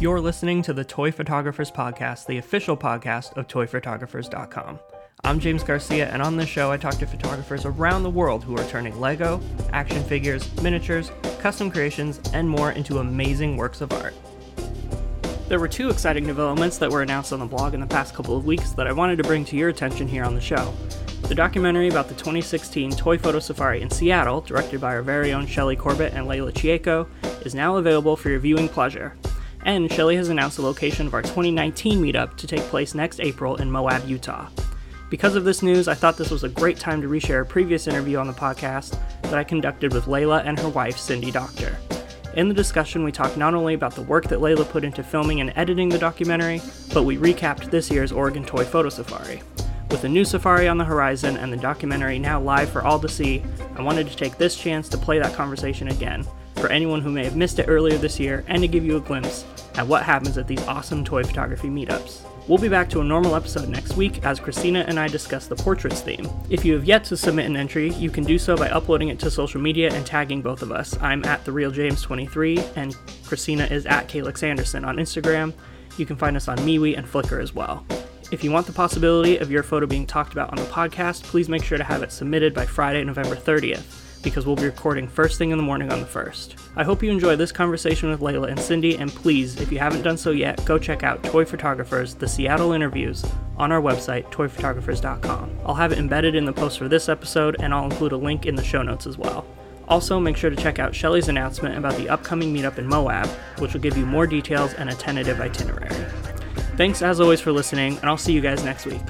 You're listening to the Toy Photographers Podcast, the official podcast of ToyPhotographers.com. I'm James Garcia, and on this show I talk to photographers around the world who are turning Lego, action figures, miniatures, custom creations, and more into amazing works of art. There were two exciting developments that were announced on the blog in the past couple of weeks that I wanted to bring to your attention here on the show. The documentary about the 2016 Toy Photo Safari in Seattle, directed by our very own Shelly Corbett and Leila Chieko, is now available for your viewing pleasure. And Shelly has announced the location of our 2019 meetup to take place next April in Moab, Utah. Because of this news, I thought this was a great time to reshare a previous interview on the podcast that I conducted with Leila and her wife, Cindy Doctor. In the discussion, we talked not only about the work that Leila put into filming and editing the documentary, but we recapped this year's Oregon Toy Photo Safari. With a new safari on the horizon and the documentary now live for all to see, I wanted to take this chance to play that conversation again for anyone who may have missed it earlier this year and to give you a glimpse at what happens at these awesome toy photography meetups. We'll be back to a normal episode next week as Christina and I discuss the portraits theme. If you have yet to submit an entry, you can do so by uploading it to social media and tagging both of us. I'm at TheRealJames23 and Christina is at KalexAnderson on Instagram. You can find us on MeWe and Flickr as well. If you want the possibility of your photo being talked about on the podcast, please make sure to have it submitted by Friday, November 30th. Because we'll be recording first thing in the morning on the 1st. I hope you enjoy this conversation with Leila and Cindy, and please, if you haven't done so yet, go check out Toy Photographers, the Seattle interviews, on our website, ToyPhotographers.com. I'll have it embedded in the post for this episode, and I'll include a link in the show notes as well. Also, make sure to check out Shelly's announcement about the upcoming meetup in Moab, which will give you more details and a tentative itinerary. Thanks, as always, for listening, and I'll see you guys next week.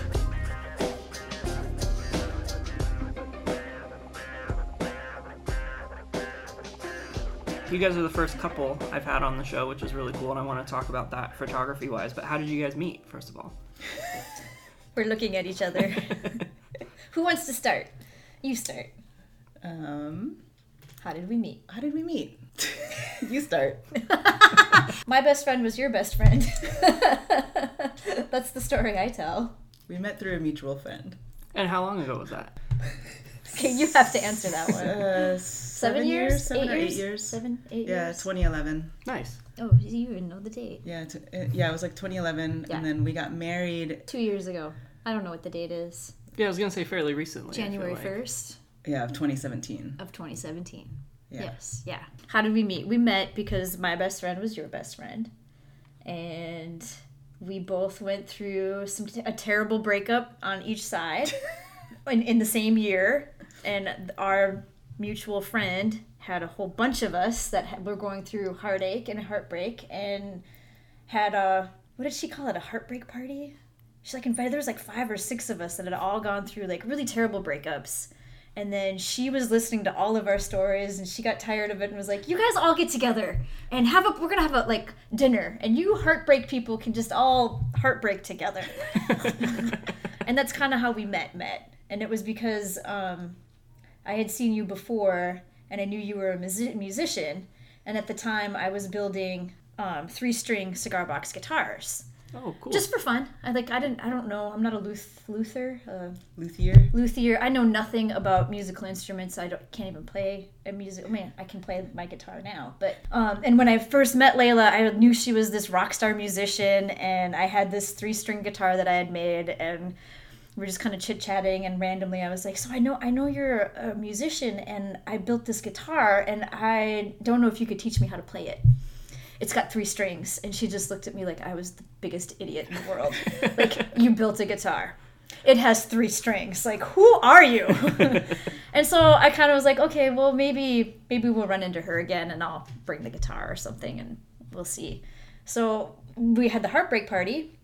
You guys are the first couple I've had on the show, which is really cool, and I want to talk about that photography-wise, but how did you guys meet, first of all? We're looking at each other. Who wants to start? You start. How did we meet? You start. My best friend was your best friend. That's the story I tell. We met through a mutual friend. And how long ago was that? Okay, you have to answer that one. 7 years? 8 years? 7, 8 yeah, years. Yeah, 2011. Nice. Oh, you even know the date. Yeah, it was like 2011, yeah. And then we got married 2 years ago. I don't know what the date is. Yeah, I was going to say fairly recently. January 1st. Yeah, of 2017. Yeah. Yes, yeah. How did we meet? We met because my best friend was your best friend, and we both went through a terrible breakup on each side in the same year. And our mutual friend had a whole bunch of us that were going through heartache and heartbreak, and had a, what did she call it, a heartbreak party? She invited, there was 5 or 6 of us that had all gone through really terrible breakups. And then she was listening to all of our stories, and she got tired of it and was like, you guys all get together and we're going to have a dinner, and you heartbreak people can just all heartbreak together. And that's kind of how we met. And it was because, I had seen you before, and I knew you were a musician, and at the time I was building 3-string cigar box guitars. Oh, cool! Just for fun. I don't know. I'm not a luthier. I know nothing about musical instruments. Can't even play a music. Man, I can play my guitar now, but and when I first met Leila, I knew she was this rock star musician, and I had this 3-string guitar that I had made, and we're just kind of chit-chatting, and randomly I was like, so I know you're a musician, and I built this guitar, and I don't know if you could teach me how to play it. It's got 3 strings. And she just looked at me like I was the biggest idiot in the world. You built a guitar. It has 3 strings. Who are you? And so I kind of was like, okay, well, maybe we'll run into her again, and I'll bring the guitar or something, and we'll see. So we had the heartbreak party,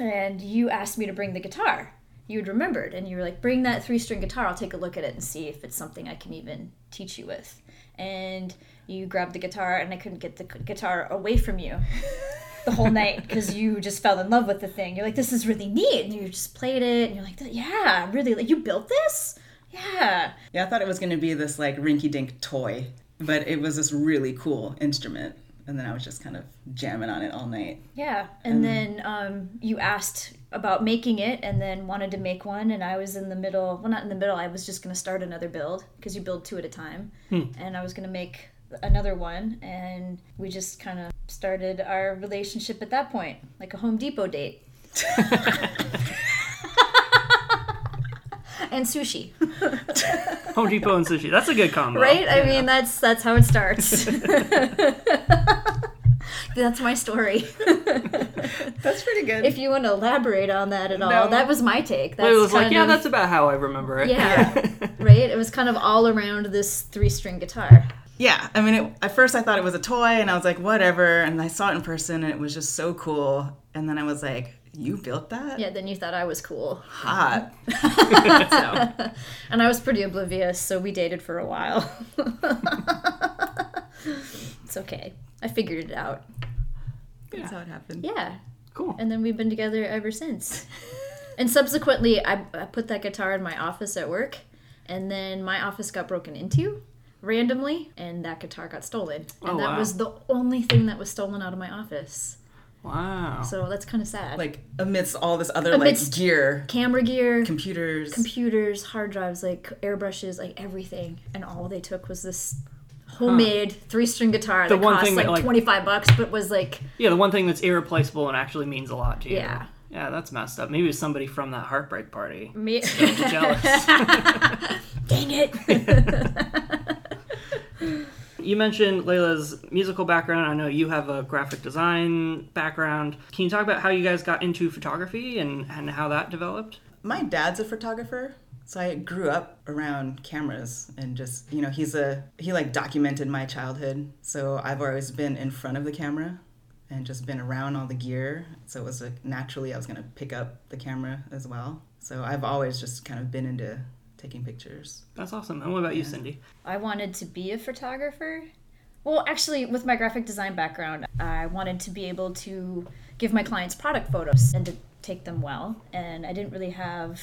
and you asked me to bring the guitar. You'd remembered, and you were like, bring that 3-string guitar, I'll take a look at it and see if it's something I can even teach you with. And you grabbed the guitar, and I couldn't get the guitar away from you the whole night, because you just fell in love with the thing. You're like, this is really neat, and you just played it, and you're like, yeah, really, you built this? Yeah. Yeah, I thought it was going to be this rinky-dink toy, but it was this really cool instrument. And then I was just kind of jamming on it all night. Yeah. And then you asked about making it, and then wanted to make one. And I was in the middle. Well, not in the middle. I was just going to start another build, because you build 2 at a time. And I was going to make another one, and we just kind of started our relationship at that point, like a Home Depot date. And sushi. Home Depot and sushi. That's a good combo. Right? I mean, that's how it starts. That's my story. That's pretty good. If you want to elaborate on that at all, that was my take. That's that's about how I remember it. Yeah. Right? It was kind of all around this 3-string guitar. Yeah. I mean, at first I thought it was a toy, and I was like, whatever. And I saw it in person, and it was just so cool. And then I was like, you built that? Yeah, then you thought I was cool. Hot. And I was pretty oblivious, so we dated for a while. It's okay. I figured it out. Yeah. That's how it happened. Yeah. Cool. And then we've been together ever since. And subsequently, I put that guitar in my office at work, and then my office got broken into randomly, and that guitar got stolen. And that was the only thing that was stolen out of my office. Wow. So that's kind of sad. Like, amidst all this other, amidst gear. Camera gear. Computers, hard drives, like, airbrushes, like, everything. And all they took was this homemade 3-string guitar that cost, like, $25, but was, like... Yeah, the one thing that's irreplaceable and actually means a lot to you. Yeah. Yeah, that's messed up. Maybe it was somebody from that heartbreak party. Me. So jealous. Dang it. You mentioned Leila's musical background. I know you have a graphic design background. Can you talk about how you guys got into photography and how that developed? My dad's a photographer, so I grew up around cameras and just, you know, he documented my childhood. So I've always been in front of the camera and just been around all the gear. So it was like naturally I was going to pick up the camera as well. So I've always just kind of been into taking pictures. That's awesome. And what about you, Cindy? I wanted to be a photographer. Well, actually, with my graphic design background, I wanted to be able to give my clients product photos and to take them well. And I didn't really have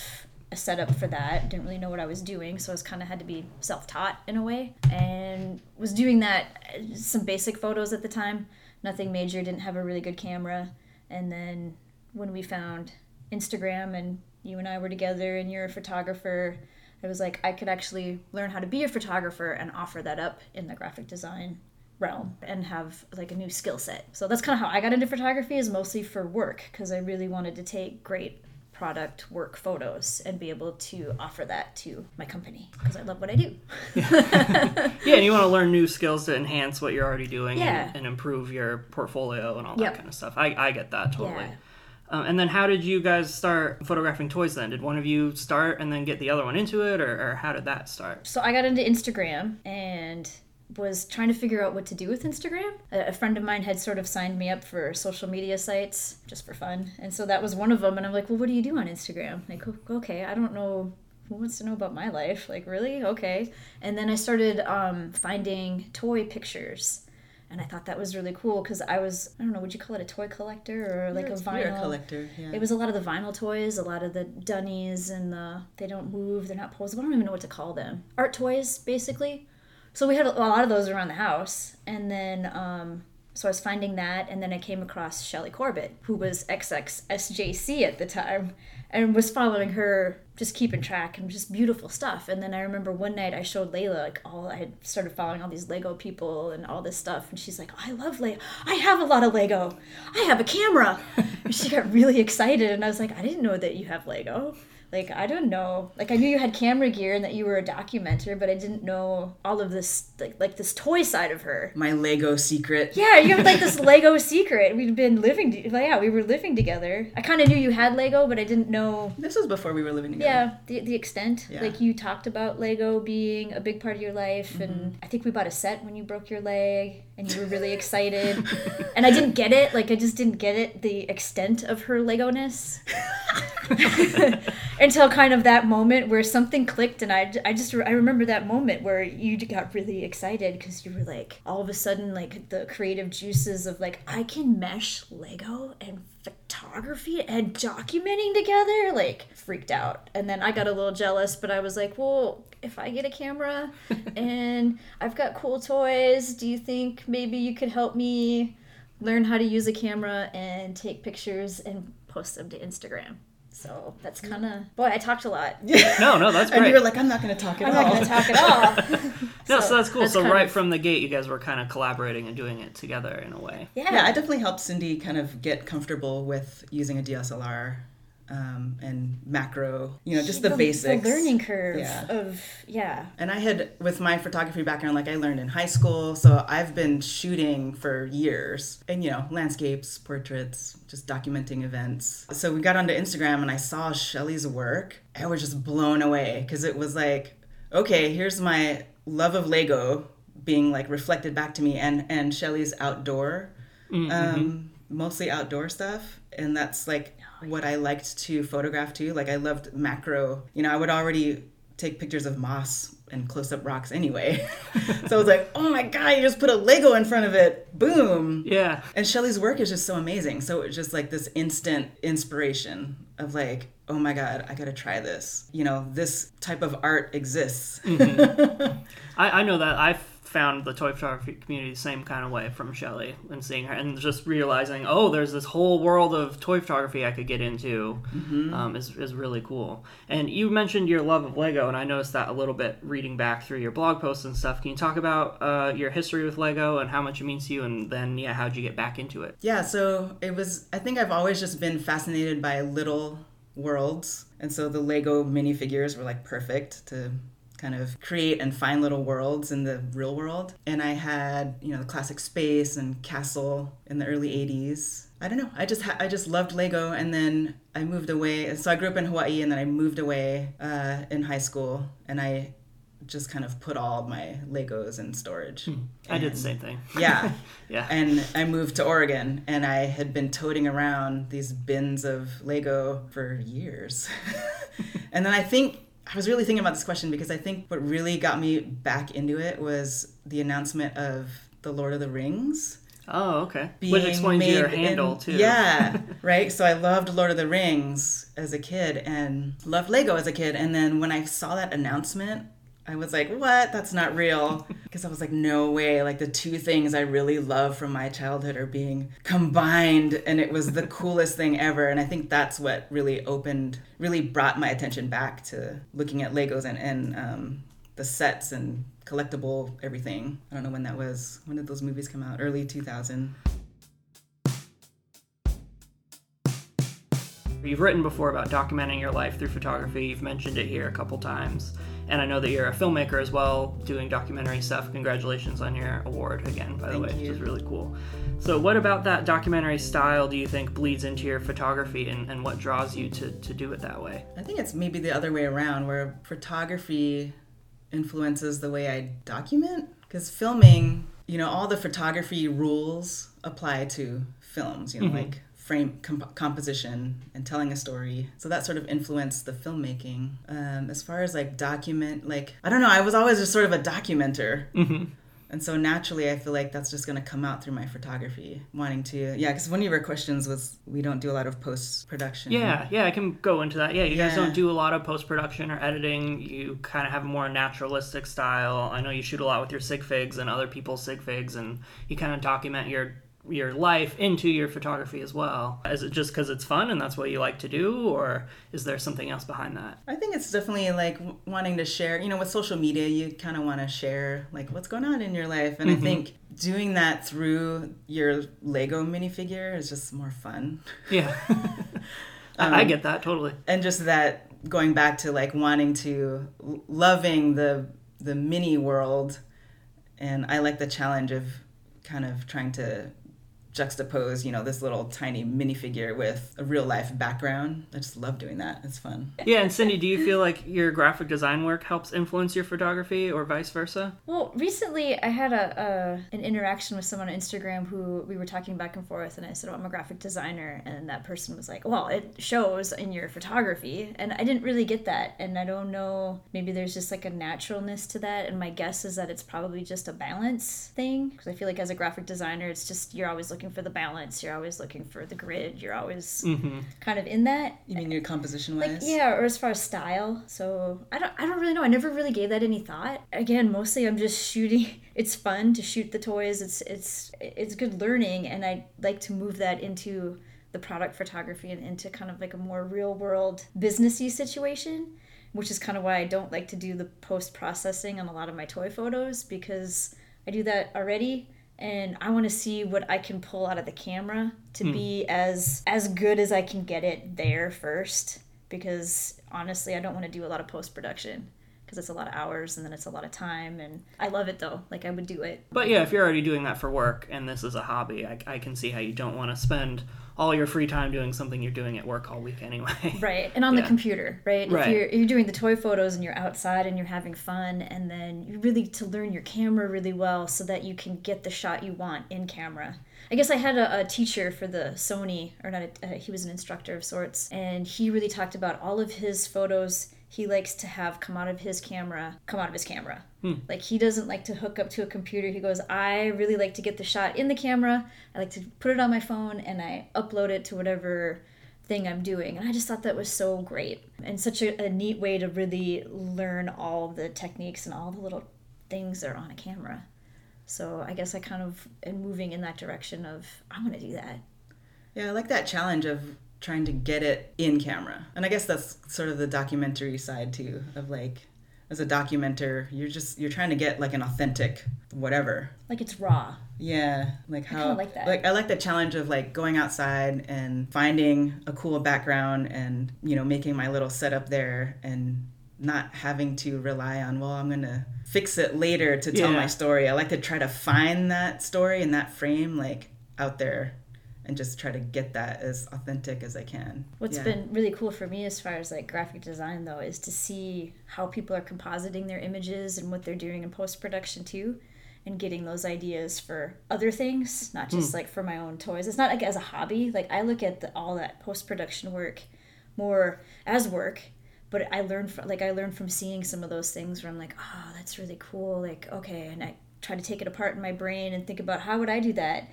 a setup for that. Didn't really know what I was doing, so I was kind of had to be self-taught in a way. And was doing that, some basic photos at the time. Nothing major, didn't have a really good camera. And then when we found Instagram and you and I were together and you're a photographer, it was like, I could actually learn how to be a photographer and offer that up in the graphic design realm and have like a new skill set. So that's kind of how I got into photography, is mostly for work, because I really wanted to take great product work photos and be able to offer that to my company because I love what I do. Yeah. Yeah, and you want to learn new skills to enhance what you're already doing and improve your portfolio and all that kind of stuff. I get that totally. Yeah. And then how did you guys start photographing toys then? Did one of you start and then get the other one into it, or how did that start? So I got into Instagram and was trying to figure out what to do with Instagram. A friend of mine had sort of signed me up for social media sites just for fun. And so that was one of them. And I'm like, well, what do you do on Instagram? Like, okay, I don't know. Who wants to know about my life? Like, really? Okay. And then I started finding toy pictures. And I thought that was really cool because I was, I don't know, would you call it a toy collector or like a vinyl? You're a collector, yeah. It was a lot of the vinyl toys, a lot of the dunnies and they don't move, they're not posable. I don't even know what to call them. Art toys, basically. So we had a lot of those around the house. And then, so I was finding that, and then I came across Shelly Corbett, who was XXSJC at the time, and was following her, just keeping track, and just beautiful stuff. And then I remember one night I showed Leila, like, I had started following all these Lego people and all this stuff, and she's like, I love Lego. I have a lot of Lego. I have a camera. And she got really excited, and I was like, I didn't know that you have Lego. Like, I don't know. Like, I knew you had camera gear and that you were a documenter, but I didn't know all of this, like this toy side of her. My Lego secret. Yeah, you have, like, this Lego secret. We'd been living, we were living together. I kind of knew you had Lego, but I didn't know. This was before we were living together. Yeah, the extent. Yeah. Like, you talked about Lego being a big part of your life, and I think we bought a set when you broke your leg, and you were really excited. And I didn't get it. Like, I just didn't get it, the extent of her Lego-ness. Until kind of that moment where something clicked, and I remember that moment where you got really excited because you were like, all of a sudden, like, the creative juices of, like, I can mesh Lego and photography and documenting together, like, freaked out. And then I got a little jealous, but I was like, well, if I get a camera and I've got cool toys, do you think maybe you could help me learn how to use a camera and take pictures and post them to Instagram? So that's kind of... Boy, I talked a lot. No, that's great. And you were like, I'm not going to talk at all. I'm not going to talk at all. So that's cool. That's from the gate, you guys were kind of collaborating and doing it together in a way. Yeah, I definitely helped Cindy kind of get comfortable with using a DSLR and macro, just the basics. The learning curve of. And I had, with my photography background, I learned in high school, so I've been shooting for years and, landscapes, portraits, just documenting events. So we got onto Instagram and I saw Shelly's work. I was just blown away because it was okay, here's my love of Lego being reflected back to me and Shelly's outdoor, mostly outdoor stuff. And that's what I liked to photograph too. I loved macro. I would already take pictures of moss and close-up rocks anyway. So I was oh my God, you just put a Lego in front of it. Boom. Yeah. And Shelly's work is just so amazing. So it's just this instant inspiration of oh my God, I got to try this. This type of art exists. Mm-hmm. I know that. I've found the toy photography community the same kind of way from Shelly and seeing her and just realizing, there's this whole world of toy photography I could get into is really cool. And you mentioned your love of Lego, and I noticed that a little bit reading back through your blog posts and stuff. Can you talk about your history with Lego and how much it means to you, and then how'd you get back into it? Yeah, so it was, I think I've always just been fascinated by little worlds, and so the Lego minifigures were perfect to kind of create and find little worlds in the real world. And I had, the classic space and castle in the early 80s. I don't know. I just loved Lego. And then I moved away. So I grew up in Hawaii, and then I moved away in high school. And I just kind of put all my Legos in storage. I did the same thing. Yeah. Yeah. And I moved to Oregon, and I had been toting around these bins of Lego for years. And then I was really thinking about this question because I think what really got me back into it was the announcement of The Lord of the Rings. Oh, okay. Which explains your handle, too. Yeah, right? So I loved Lord of the Rings as a kid and loved Lego as a kid. And then when I saw that announcement, I was like, what? That's not real. Because I was like, no way. The two things I really love from my childhood are being combined. And it was the coolest thing ever. And I think that's what really brought my attention back to looking at Legos and the sets and collectible everything. I don't know when that was. When did those movies come out? Early 2000. You've written before about documenting your life through photography. You've mentioned it here a couple times. And I know that you're a filmmaker as well, doing documentary stuff. Congratulations on your award again, by the way. Thank you. Which is really cool. So what about that documentary style do you think bleeds into your photography, and what draws you to do it that way? I think it's maybe the other way around, where photography influences the way I document. Because filming, all the photography rules apply to films, frame composition and telling a story. So that sort of influenced the filmmaking. As far as document, I don't know, I was always just sort of a documenter. Mm-hmm. And so naturally, I feel that's just going to come out through my photography, wanting to... Yeah, because one of your questions was we don't do a lot of post-production. Yeah, I can go into that. Yeah, you guys don't do a lot of post-production or editing. You kind of have a more naturalistic style. I know you shoot a lot with your sig figs and other people's sig figs, and you kind of document your life into your photography as well. Is it just because it's fun and that's what you like to do, or is there something else behind that? I think it's definitely wanting to share, with social media, you kind of want to share what's going on in your life. And I think doing that through your Lego minifigure is just more fun. Yeah. I get that totally. And just that going back to wanting to loving the mini world. And I like the challenge of kind of trying to juxtapose, this little tiny minifigure with a real life background. I just love doing that. It's fun. Yeah, and Cindy, do you feel your graphic design work helps influence your photography or vice versa? Well, recently I had an interaction with someone on Instagram who we were talking back and forth, and I said, I'm a graphic designer, and that person was like, well, it shows in your photography, and I didn't really get that, and I don't know, maybe there's just a naturalness to that, and my guess is that it's probably just a balance thing, because I feel as a graphic designer, it's just you're always looking for the balance, you're always looking for the grid, you're always kind of in that. You mean your composition wise? Yeah, or as far as style. So I don't really know. I never really gave that any thought. Again, mostly I'm just shooting. It's fun to shoot the toys. It's good learning, and I like to move that into the product photography and into kind of like a more real world businessy situation, which is kind of why I don't like to do the post-processing on a lot of my toy photos, because I do that already and I want to see what I can pull out of the camera to be as good as I can get it there first, because honestly, I don't want to do a lot of post-production because it's a lot of hours and then it's a lot of time, and I love it though. Like, I would do it. But yeah, if you're already doing that for work and this is a hobby, I can see how you don't want to spend all your free time doing something you're doing at work all week anyway. Right. And on the computer, right? If you're doing the toy photos and you're outside and you're having fun, and then you really to learn your camera really well so that you can get the shot you want in camera. I guess I had a teacher for the Sony, or not, he was an instructor of sorts, and he really talked about all of his photos he likes to have come out of his camera. Like, he doesn't like to hook up to a computer. He goes, I really like to get the shot in the camera. I like to put it on my phone and I upload it to whatever thing I'm doing. And I just thought that was so great and such a neat way to really learn all the techniques and all the little things that are on a camera. So I guess I kind of am moving in that direction of, I want to do that. Yeah, I like that challenge of trying to get it in camera. And I guess that's sort of the documentary side too, of like, as a documenter, you're trying to get like an authentic whatever. Like, it's raw. Yeah. Like, how I kinda like that. Like, I like the challenge of like going outside and finding a cool background and, you know, making my little setup there and not having to rely on, well, I'm gonna fix it later to tell my story. I like to try to find that story and that frame like out there, and just try to get that as authentic as I can. What's been really cool for me as far as like graphic design though is to see how people are compositing their images and what they're doing in post-production too, and getting those ideas for other things, not just like for my own toys. It's not like as a hobby. Like, I look at all that post-production work more as work, but I learn from seeing some of those things where I'm like, oh, that's really cool. Like, okay, and I try to take it apart in my brain and think about how would I do that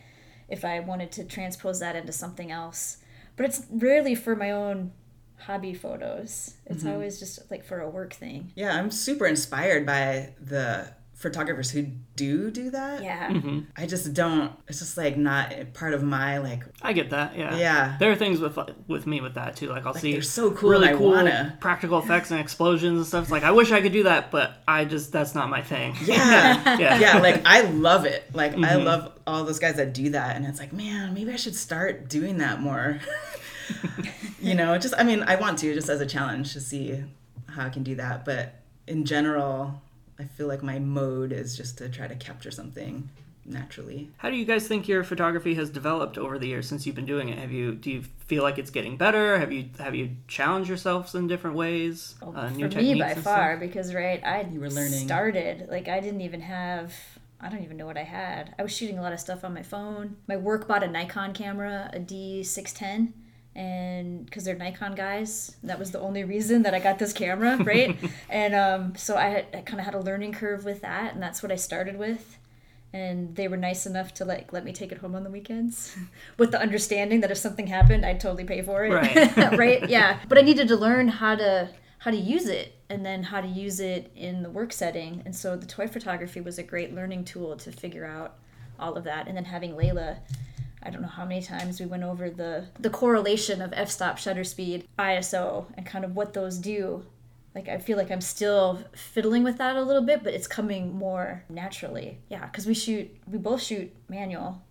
if I wanted to transpose that into something else. But it's rarely for my own hobby photos. It's always just like for a work thing. Yeah, I'm super inspired by the photographers who do that. Yeah. Mm-hmm. I just don't, it's just like not part of my like... I get that, yeah. Yeah. There are things with me with that too. Like, I'll like see, they're so cool, really cool practical effects and explosions and stuff. It's like, I wish I could do that, but that's not my thing. Yeah. Yeah, like, I love it. Like, I love all those guys that do that, and it's like, man, maybe I should start doing that more. You know, just, I mean, I want to, just as a challenge to see how I can do that, but in general, I feel like my mode is just to try to capture something naturally. How do you guys think your photography has developed over the years since you've been doing it? Do you feel like it's getting better? Have you challenged yourselves in different ways? New techniques? For me, by far, because you were learning. Started like I don't even know what I had. I was shooting a lot of stuff on my phone. My work bought a Nikon camera, a D610. And because they're Nikon guys, that was the only reason that I got this camera, right? And so I kind of had a learning curve with that, and that's what I started with. And they were nice enough to like let me take it home on the weekends, with the understanding that if something happened, I'd totally pay for it, right? Right? Yeah. But I needed to learn how to use it, and then how to use it in the work setting. And so the toy photography was a great learning tool to figure out all of that. And then having Leila. I don't know how many times we went over the correlation of f-stop, shutter speed, ISO, and kind of what those do. Like, I feel like I'm still fiddling with that a little bit, but it's coming more naturally. Yeah, because we both shoot manual,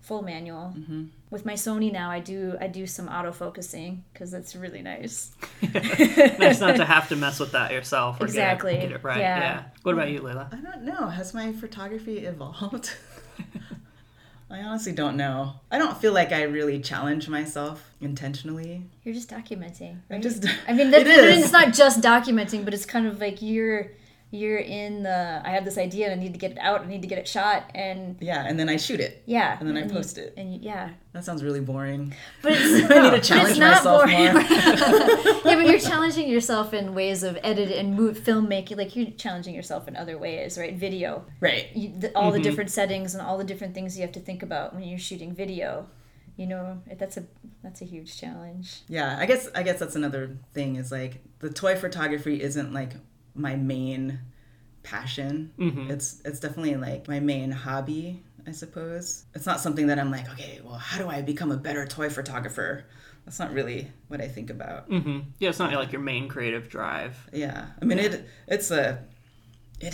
full manual. Mm-hmm. With my Sony now, I do some autofocusing because that's really nice. Nice not to have to mess with that yourself. Or exactly. Get it right. Yeah. What about you, Leila? I don't know. Has my photography evolved? I honestly don't know. I don't feel like I really challenge myself intentionally. You're just documenting, right? It's not just documenting, but it's kind of like you're in the, I have this idea and I need to get it out, I need to get it shot, and... Yeah, and then I shoot it. Yeah. And then I post it. That sounds really boring. But it's, I need to challenge myself more. Yeah, but you're challenging yourself in ways of edit and filmmaking. Like, you're challenging yourself in other ways, right? Video. Right. The different settings and all the different things you have to think about when you're shooting video. You know, that's a huge challenge. Yeah, I guess that's another thing is like the toy photography isn't like my main passion. It's definitely like my main hobby, I suppose. It's not something that I'm like, okay, well, how do I become a better toy photographer? That's not really what I think about. Mm-hmm. Yeah, it's not like your main creative drive. Yeah. I mean, it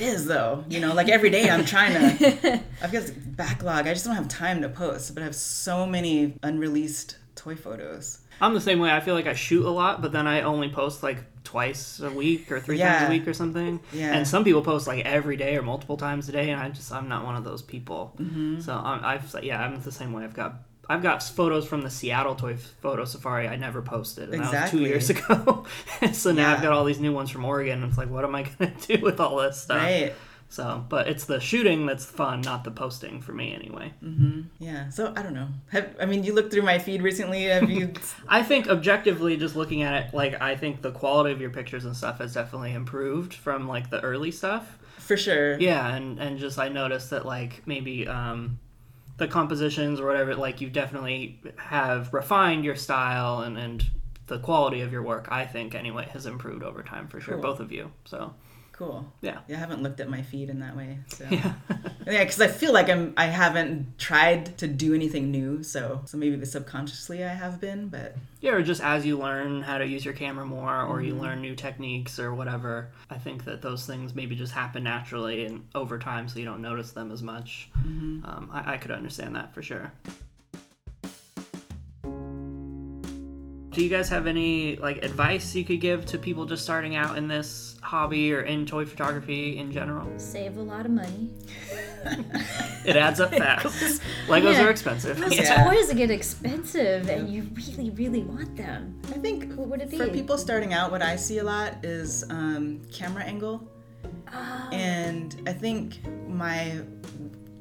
is, though. You know, like every day I'm trying to... I've got this backlog. I just don't have time to post, but I have so many unreleased toy photos. I'm the same way. I feel like I shoot a lot, but then I only post like twice a week or three times a week or something. Yeah. And some people post like every day or multiple times a day, and I'm not one of those people. Mm-hmm. So I'm the same way. I've got photos from the Seattle Toy Photo Safari I never posted. And that was 2 years ago. So now I've got all these new ones from Oregon. It's like, what am I going to do with all this stuff? Right. So, but it's the shooting that's fun, not the posting for me anyway. Mm-hmm. Yeah. So, I don't know. You looked through my feed recently. Have you? I think objectively, just looking at it, like, I think the quality of your pictures and stuff has definitely improved from, like, the early stuff. For sure. Yeah. And just I noticed that, like, maybe... the compositions or whatever, like, you definitely have refined your style and the quality of your work, I think, anyway, has improved over time for sure. Cool. Both of you. So cool. Yeah, I haven't looked at my feed in that way. So. Yeah, because I feel like I haven't tried to do anything new, so maybe subconsciously I have been, but yeah, or just as you learn how to use your camera more, or you learn new techniques or whatever, I think that those things maybe just happen naturally and over time, so you don't notice them as much. Mm-hmm. I could understand that for sure. Do you guys have any, like, advice you could give to people just starting out in this hobby or in toy photography in general? Save a lot of money. It adds up fast. Legos are expensive. Toys get expensive, and you really, really want them. I think what would it be? For people starting out, what I see a lot is camera angle. Oh. And I think my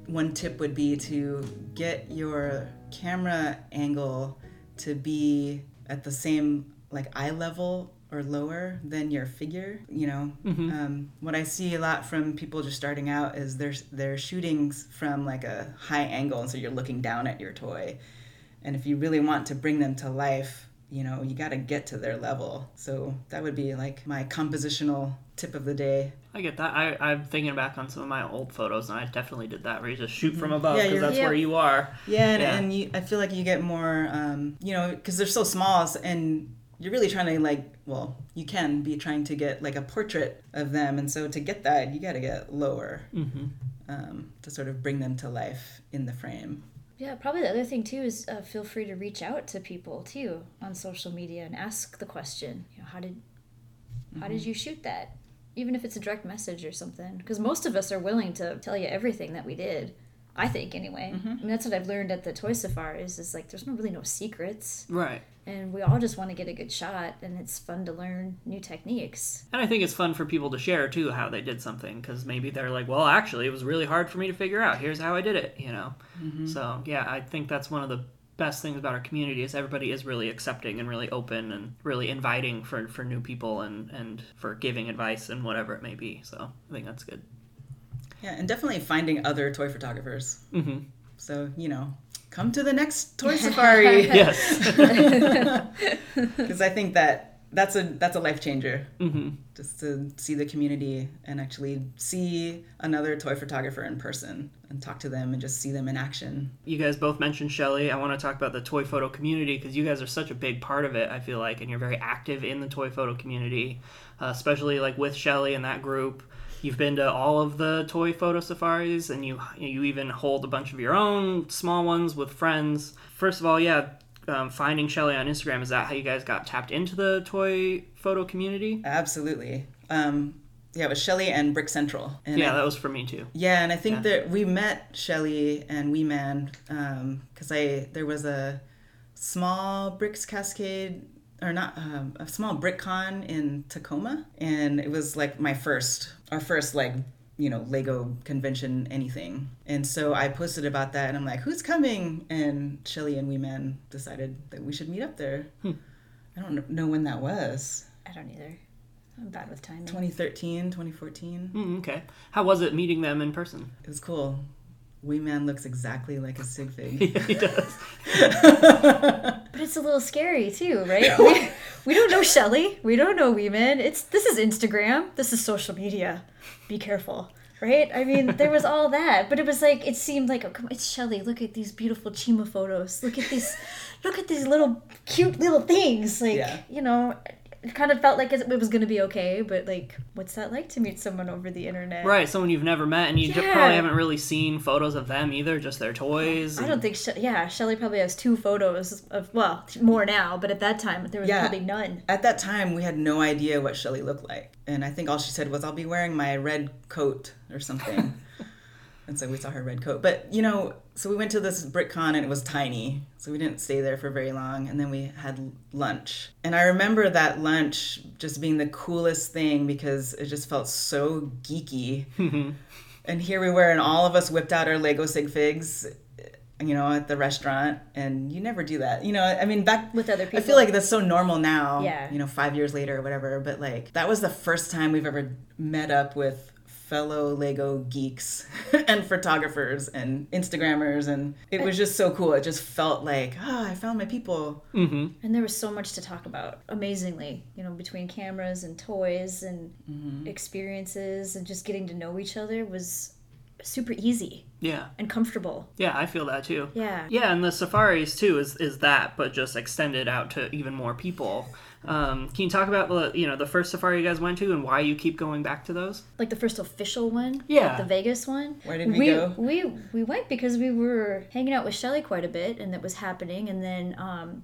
one tip would be to get your camera angle to be at the same, like, eye level or lower than your figure, you know. Mm-hmm. What I see a lot from people just starting out is they're shooting from, like, a high angle, and so you're looking down at your toy. And if you really want to bring them to life, you know, you got to get to their level. So that would be, like, my compositional tip of the day. I get that. I'm thinking back on some of my old photos, and I definitely did that, where you just shoot from above, because that's where you are. Yeah, and I feel like you get more, you know, because they're so small, and you're really trying to, like, well, you can be trying to get, like, a portrait of them, and so to get that, you got to get lower to sort of bring them to life in the frame. Yeah, probably the other thing, too, is feel free to reach out to people, too, on social media and ask the question, you know, how did you shoot that? Even if it's a direct message or something. Because most of us are willing to tell you everything that we did, I think, anyway. Mm-hmm. I mean, that's what I've learned at the Toy Safari, is like, there's no secrets. Right. And we all just want to get a good shot, and it's fun to learn new techniques. And I think it's fun for people to share, too, how they did something, because maybe they're like, well, actually, it was really hard for me to figure out. Here's how I did it, you know? Mm-hmm. So, yeah, I think that's one of the best things about our community, is everybody is really accepting and really open and really inviting for new people and for giving advice and whatever it may be. So I think that's good. Yeah, and definitely finding other toy photographers. Mm-hmm. So, you know, come to the next Toy Safari. Yes. Because I think that's a life changer. Mm-hmm. Just to see the community and actually see another toy photographer in person and talk to them and just see them in action. You guys both mentioned Shelly. I want to talk about the toy photo community, because you guys are such a big part of it, I feel like, and you're very active in the toy photo community, especially, like, with Shelly and that group. You've been to all of the toy photo safaris, and you even hold a bunch of your own small ones with friends. First of all, finding Shelly on Instagram, is that how you guys got tapped into the toy photo community? Absolutely. It was Shelly and Brick Central. And that was for me too. Yeah, and I think that we met Shelly and Wee Man because there was a small Bricks Cascade, or not, a small BrickCon in Tacoma, and it was like our first, like, you know, Lego convention, anything. And so I posted about that, and I'm like, who's coming? And Shelly and Wee Man decided that we should meet up there. I don't know when that was. I don't either. I'm bad with timing. 2013, 2014. Okay. How was it meeting them in person? It was cool. Wee Man looks exactly like a sig fig. Yeah, he does. But it's a little scary too, right? Yeah. We don't know Shelly. We don't know Wee Man. This is Instagram. This is social media. Be careful. Right? I mean, there was all that, but it was like, it seemed like, oh, come on, it's Shelly. Look at these beautiful Chima photos. Look at these little cute little things. Like, yeah. You know, it kind of felt like it was going to be okay, but like, what's that like to meet someone over the internet? Right, someone you've never met, and you probably haven't really seen photos of them either, just their toys. I don't think, Shelly probably has 2 photos of, well, more now, but at that time, there was probably none. At that time, we had no idea what Shelly looked like, and I think all she said was, I'll be wearing my red coat or something. And so we saw her red coat. But, you know, so we went to this BrickCon, and it was tiny. So we didn't stay there for very long. And then we had lunch. And I remember that lunch just being the coolest thing because it just felt so geeky. And here we were, and all of us whipped out our Lego Sig Figs, you know, at the restaurant. And you never do that. You know, I mean, back with other people. I feel like that's so normal now, you know, 5 years later or whatever. But, like, that was the first time we've ever met up with fellow Lego geeks and photographers and Instagrammers, and it was just so cool. It just felt like, I found my people. Mm-hmm. And there was so much to talk about, amazingly, you know, between cameras and toys and experiences, and just getting to know each other was super easy. Yeah. And comfortable. Yeah, I feel that too. Yeah. Yeah, and the safaris too is that, but just extended out to even more people. Can you talk about, you know, the first safari you guys went to and why you keep going back to those? Like the first official one? Yeah. Like the Vegas one? Where did we go? We went because we were hanging out with Shelly quite a bit, and that was happening. And then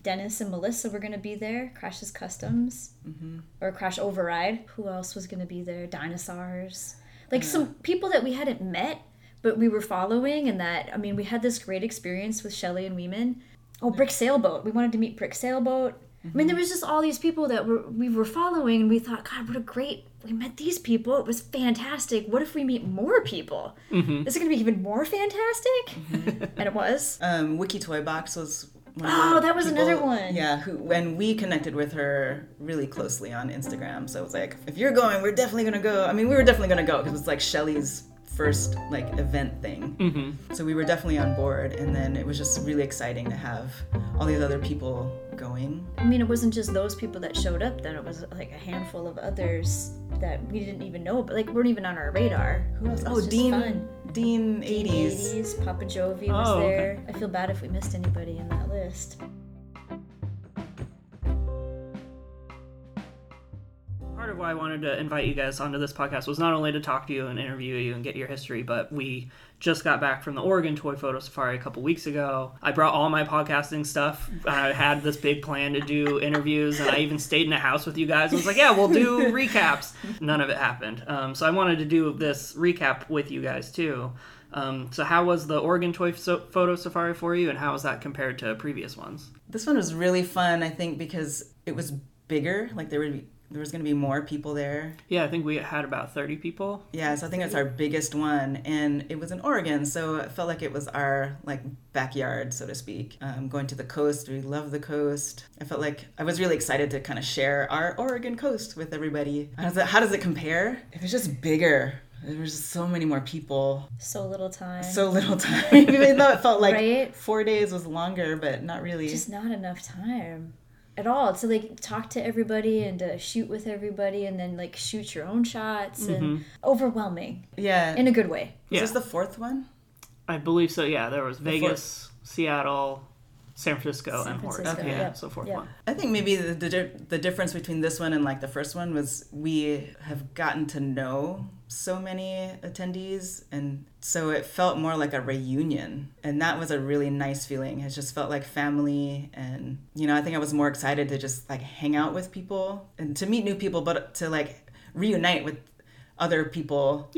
Dennis and Melissa were going to be there. Crash's Customs. Mm-hmm. Or Crash Override. Who else was going to be there? Dinosaurs. Like some people that we hadn't met, but we were following. And that, I mean, we had this great experience with Shelly and Wee Man. Oh, Brick Sailboat. We wanted to meet Brick Sailboat. I mean, there was just all these people that we were following, and we thought, God, we met these people. It was fantastic. What if we meet more people? Mm-hmm. Is it going to be even more fantastic? Mm-hmm. And it was. WikiToybox was one of the that was people, another one. Yeah, and we connected with her really closely on Instagram. So it was like, if you're going, we're definitely going to go. I mean, we were definitely going to go because it's like Shelly's first like event thing. Mm-hmm. So we were definitely on board, and then it was just really exciting to have all these other people going. I mean, it wasn't just those people that showed up then, it was like a handful of others that we didn't even know, but like weren't even on our radar. Who else? Oh, Dean 80s. Papa Jovi was there. Okay. I feel bad if we missed anybody in that list. Part of why I wanted to invite you guys onto this podcast was not only to talk to you and interview you and get your history, but we just got back from the Oregon Toy Photo Safari a couple weeks ago. I brought all my podcasting stuff. I had this big plan to do interviews, and I even stayed in a house with you guys. I was like, yeah, we'll do recaps. None of it happened. So I wanted to do this recap with you guys, too. So how was the Oregon Toy Photo Safari for you, and how was that compared to previous ones? This one was really fun, I think, because it was bigger. Like, there was going to be more people there. Yeah, I think we had about 30 people. Yeah, so I think it's our biggest one. And it was in Oregon, so it felt like it was our like backyard, so to speak. Going to the coast, we love the coast. I felt like I was really excited to kind of share our Oregon coast with everybody. How does it compare? It was just bigger. There was just so many more people. So little time. Even though it felt like 4 days was longer, but not really. Just not enough time. At all to like talk to everybody and to shoot with everybody and then like shoot your own shots and overwhelming in a good way. Is this the 4th one? I believe so. Yeah, there was Vegas, Seattle, San Francisco. And Hawaii. Okay. So 4th one. I think maybe the difference between this one and like the first one was we have gotten to know so many attendees, and so it felt more like a reunion, and that was a really nice feeling. It just felt like family, and you know, I think I was more excited to just like hang out with people and to meet new people, but to like reunite with other people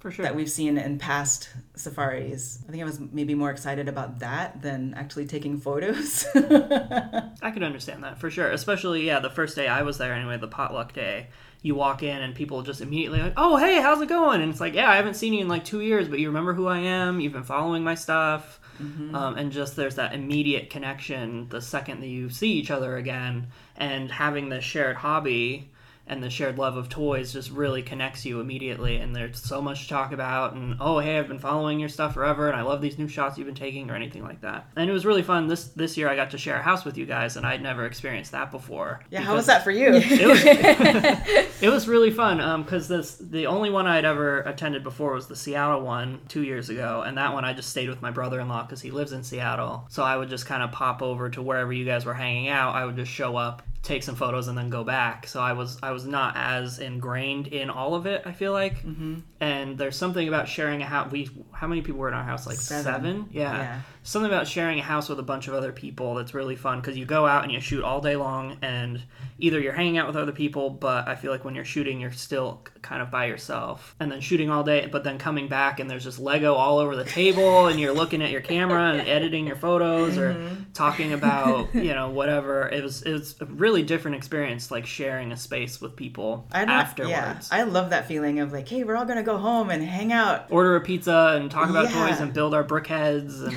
for sure that we've seen in past safaris. I think I was maybe more excited about that than actually taking photos. I could understand that for sure, especially the first day I was there anyway, the potluck day. You walk in and people just immediately like, oh, hey, how's it going? And it's like, yeah, I haven't seen you in like 2 years, but you remember who I am. You've been following my stuff. Mm-hmm. And just there's that immediate connection the second that you see each other again, and having this shared hobby and the shared love of toys just really connects you immediately, and there's so much to talk about, and oh, hey, I've been following your stuff forever, and I love these new shots you've been taking, or anything like that. And it was really fun. This year I got to share a house with you guys, and I'd never experienced that before. Yeah, how was that for you? It was really fun, because the only one I'd ever attended before was the Seattle one 2 years ago, and that one I just stayed with my brother-in-law because he lives in Seattle, so I would just kind of pop over to wherever you guys were hanging out. I would just show up, take some photos, and then go back. So I was not as ingrained in all of it, I feel like. Mm-hmm. And there's something about sharing a house. How many people were in our house? Like seven? Yeah. Something about sharing a house with a bunch of other people that's really fun, because you go out and you shoot all day long, and either you're hanging out with other people, but I feel like when you're shooting, you're still kind of by yourself, and then shooting all day, but then coming back and there's just Lego all over the table, and you're looking at your camera and editing your photos, mm-hmm. or talking about, you know, whatever. It was a really different experience, like sharing a space with people afterwards. Yeah, I love that feeling of like, hey, we're all gonna go home and hang out, order a pizza and talk about toys and build our brick heads and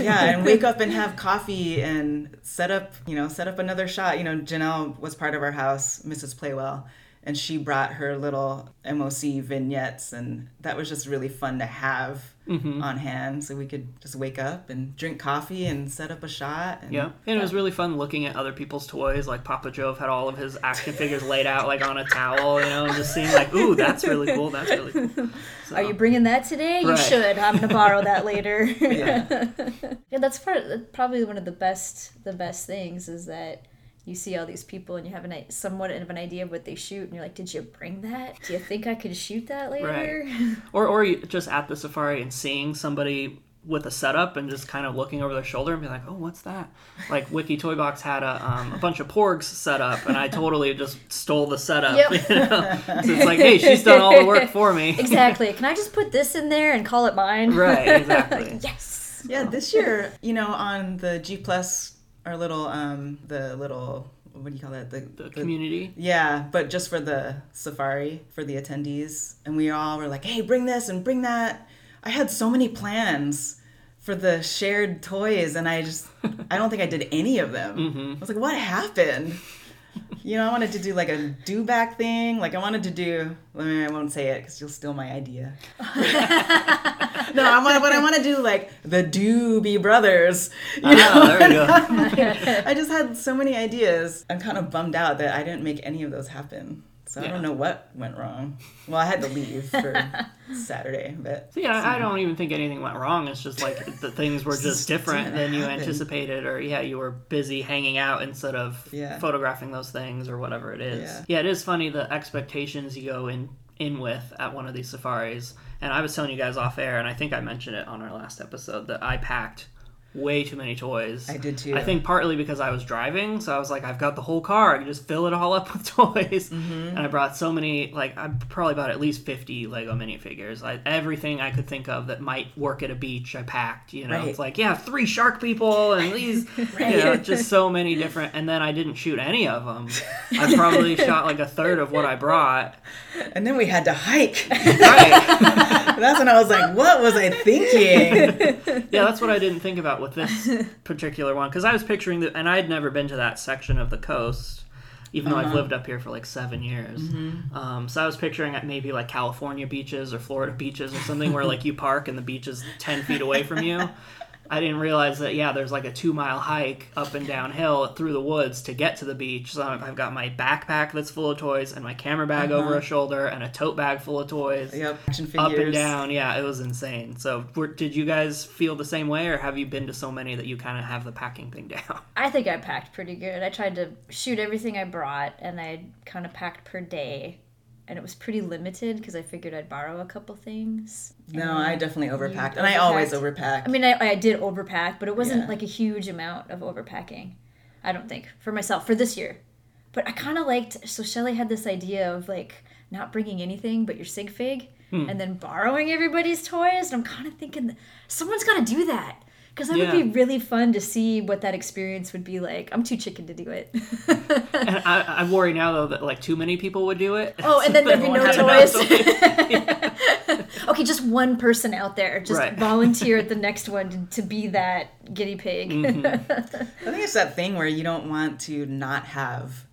and wake up and have coffee and set up another shot. You know, Janelle was part of our house, Mrs. Playwell, and she brought her little MOC vignettes, and that was just really fun to have mm-hmm. on hand, so we could just wake up and drink coffee and set up a shot. And it was really fun looking at other people's toys. Like Papa Joe had all of his action figures laid out like on a towel, you know, and just seeing like, ooh, that's really cool. So, are you bringing that today? Right. You should. I'm going to borrow that later. Yeah, that's probably one of the best things is that you see all these people and you have somewhat of an idea of what they shoot, and you're like, did you bring that? Do you think I could shoot that later? Right. Or you just at the safari and seeing somebody with a setup and just kind of looking over their shoulder and be like, oh, what's that? Like WikiToybox had a bunch of porgs set up, and I totally just stole the setup. Yep. You know? So it's like, hey, she's done all the work for me. Exactly. Can I just put this in there and call it mine? Right, exactly. Yes. Yeah, this year, you know, on the G Plus, our little, what do you call that? The community? Yeah, but just for the safari, for the attendees. And we all were like, hey, bring this and bring that. I had so many plans for the shared toys, and I don't think I did any of them. Mm-hmm. I was like, what happened? You know, I wanted to do like a do-back thing. Like I wanted to do, I won't say it because you'll steal my idea. No, I want to do like the Doobie Brothers. You know? There we go. I just had so many ideas. I'm kind of bummed out that I didn't make any of those happen. So I don't know what went wrong. Well, I had to leave for Saturday, but I don't even think anything went wrong. It's just like the things were just different than you anticipated, or you were busy hanging out instead of photographing those things or whatever it is. Yeah, it is funny the expectations you go in with at one of these safaris. And I was telling you guys off air, and I think I mentioned it on our last episode, that I packed way too many toys. I did too. I think partly because I was driving, so I was like, I've got the whole car, I can just fill it all up with toys. Mm-hmm. And I brought so many, like I probably bought at least 50 Lego minifigures. Everything I could think of that might work at a beach I packed, you know. Right. It's like, 3 shark people and these you know, just so many different, and then I didn't shoot any of them. I probably shot like a third of what I brought. And then we had to hike. Right. That's when I was like, what was I thinking? Yeah, that's what I didn't think about with this particular one, because I was picturing and I'd never been to that section of the coast, even though I've lived up here for like 7 years. Mm-hmm. So I was picturing at maybe like California beaches or Florida beaches or something where like you park and the beach is 10 feet away from you. I didn't realize that, there's like a 2-mile hike up and downhill through the woods to get to the beach. So I've got my backpack that's full of toys and my camera bag over a shoulder and a tote bag full of toys. Yep, action figures. Up and down. Yeah, it was insane. So did you guys feel the same way, or have you been to so many that you kind of have the packing thing down? I think I packed pretty good. I tried to shoot everything I brought, and I kind of packed per day. And it was pretty limited because I figured I'd borrow a couple things. No, I definitely overpacked. And I always overpack. I mean, I did overpack, but it wasn't like a huge amount of overpacking, I don't think, for myself, for this year. But I kind of liked, so Shelly had this idea of like not bringing anything but your sig fig and then borrowing everybody's toys. And I'm kind of thinking, someone's got to do that. Because that would be really fun to see what that experience would be like. I'm too chicken to do it. And I worry now, though, that, like, too many people would do it. Oh, and then there'd be no toys. Okay, just one person out there. Just volunteer at the next one to be that guinea pig. Mm-hmm. I think it's that thing where you don't want to not have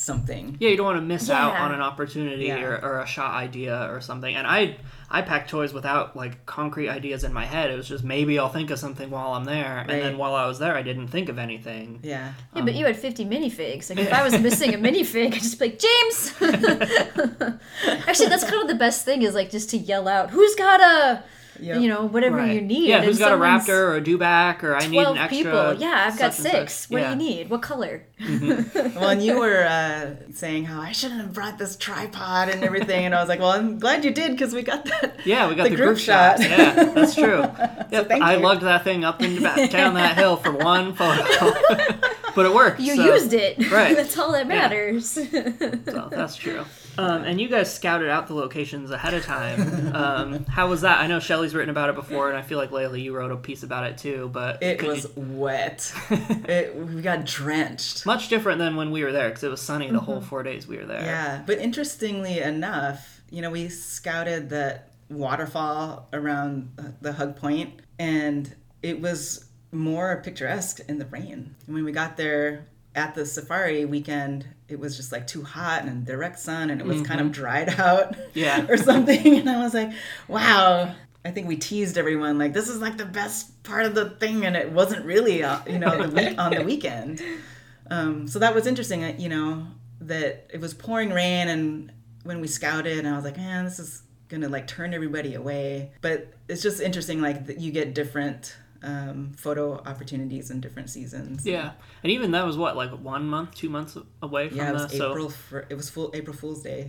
something. Yeah, you don't want to miss out on an opportunity or a shot idea or something. And I pack toys without, like, concrete ideas in my head. It was just, maybe I'll think of something while I'm there. Right. And then while I was there, I didn't think of anything. Yeah. Yeah, but you had 50 minifigs. Like, if I was missing a minifig, I'd just be like, James! Actually, that's kind of the best thing is, like, just to yell out, who's got a... Yep. You know, whatever you need. Yeah, who's got a raptor or a dewback or I need an extra... 12 people. Yeah, I've got 6. What do you need? What color? Mm-hmm. Well, and you were saying how I shouldn't have brought this tripod and everything. And I was like, well, I'm glad you did because we got that. Yeah, we got the group shot. Yeah, that's true. Yep, so I lugged that thing up and down that hill for one photo. But it worked. You used it. Right. That's all that matters. Yeah. So that's true. And you guys scouted out the locations ahead of time. How was that? I know Shelly's written about it before, and I feel like Leila, you wrote a piece about it too. But it was wet. We got drenched. Much different than when we were there because it was sunny the whole 4 days we were there. Yeah, but interestingly enough, you know, we scouted that waterfall around the Hug Point, and it was more picturesque in the rain. And when we got there at the safari weekend, it was just like too hot and direct sun and it was kind of dried out or something. And I was like, wow, I think we teased everyone like this is like the best part of the thing. And it wasn't really, you know, on the weekend. So that was interesting, you know, that it was pouring rain. And when we scouted, and I was like, man, this is going to like turn everybody away. But it's just interesting, like that you get different photo opportunities in different seasons. Yeah, and even that was what, like 1 month, 2 months away from that? Yeah, it was full April Fool's Day.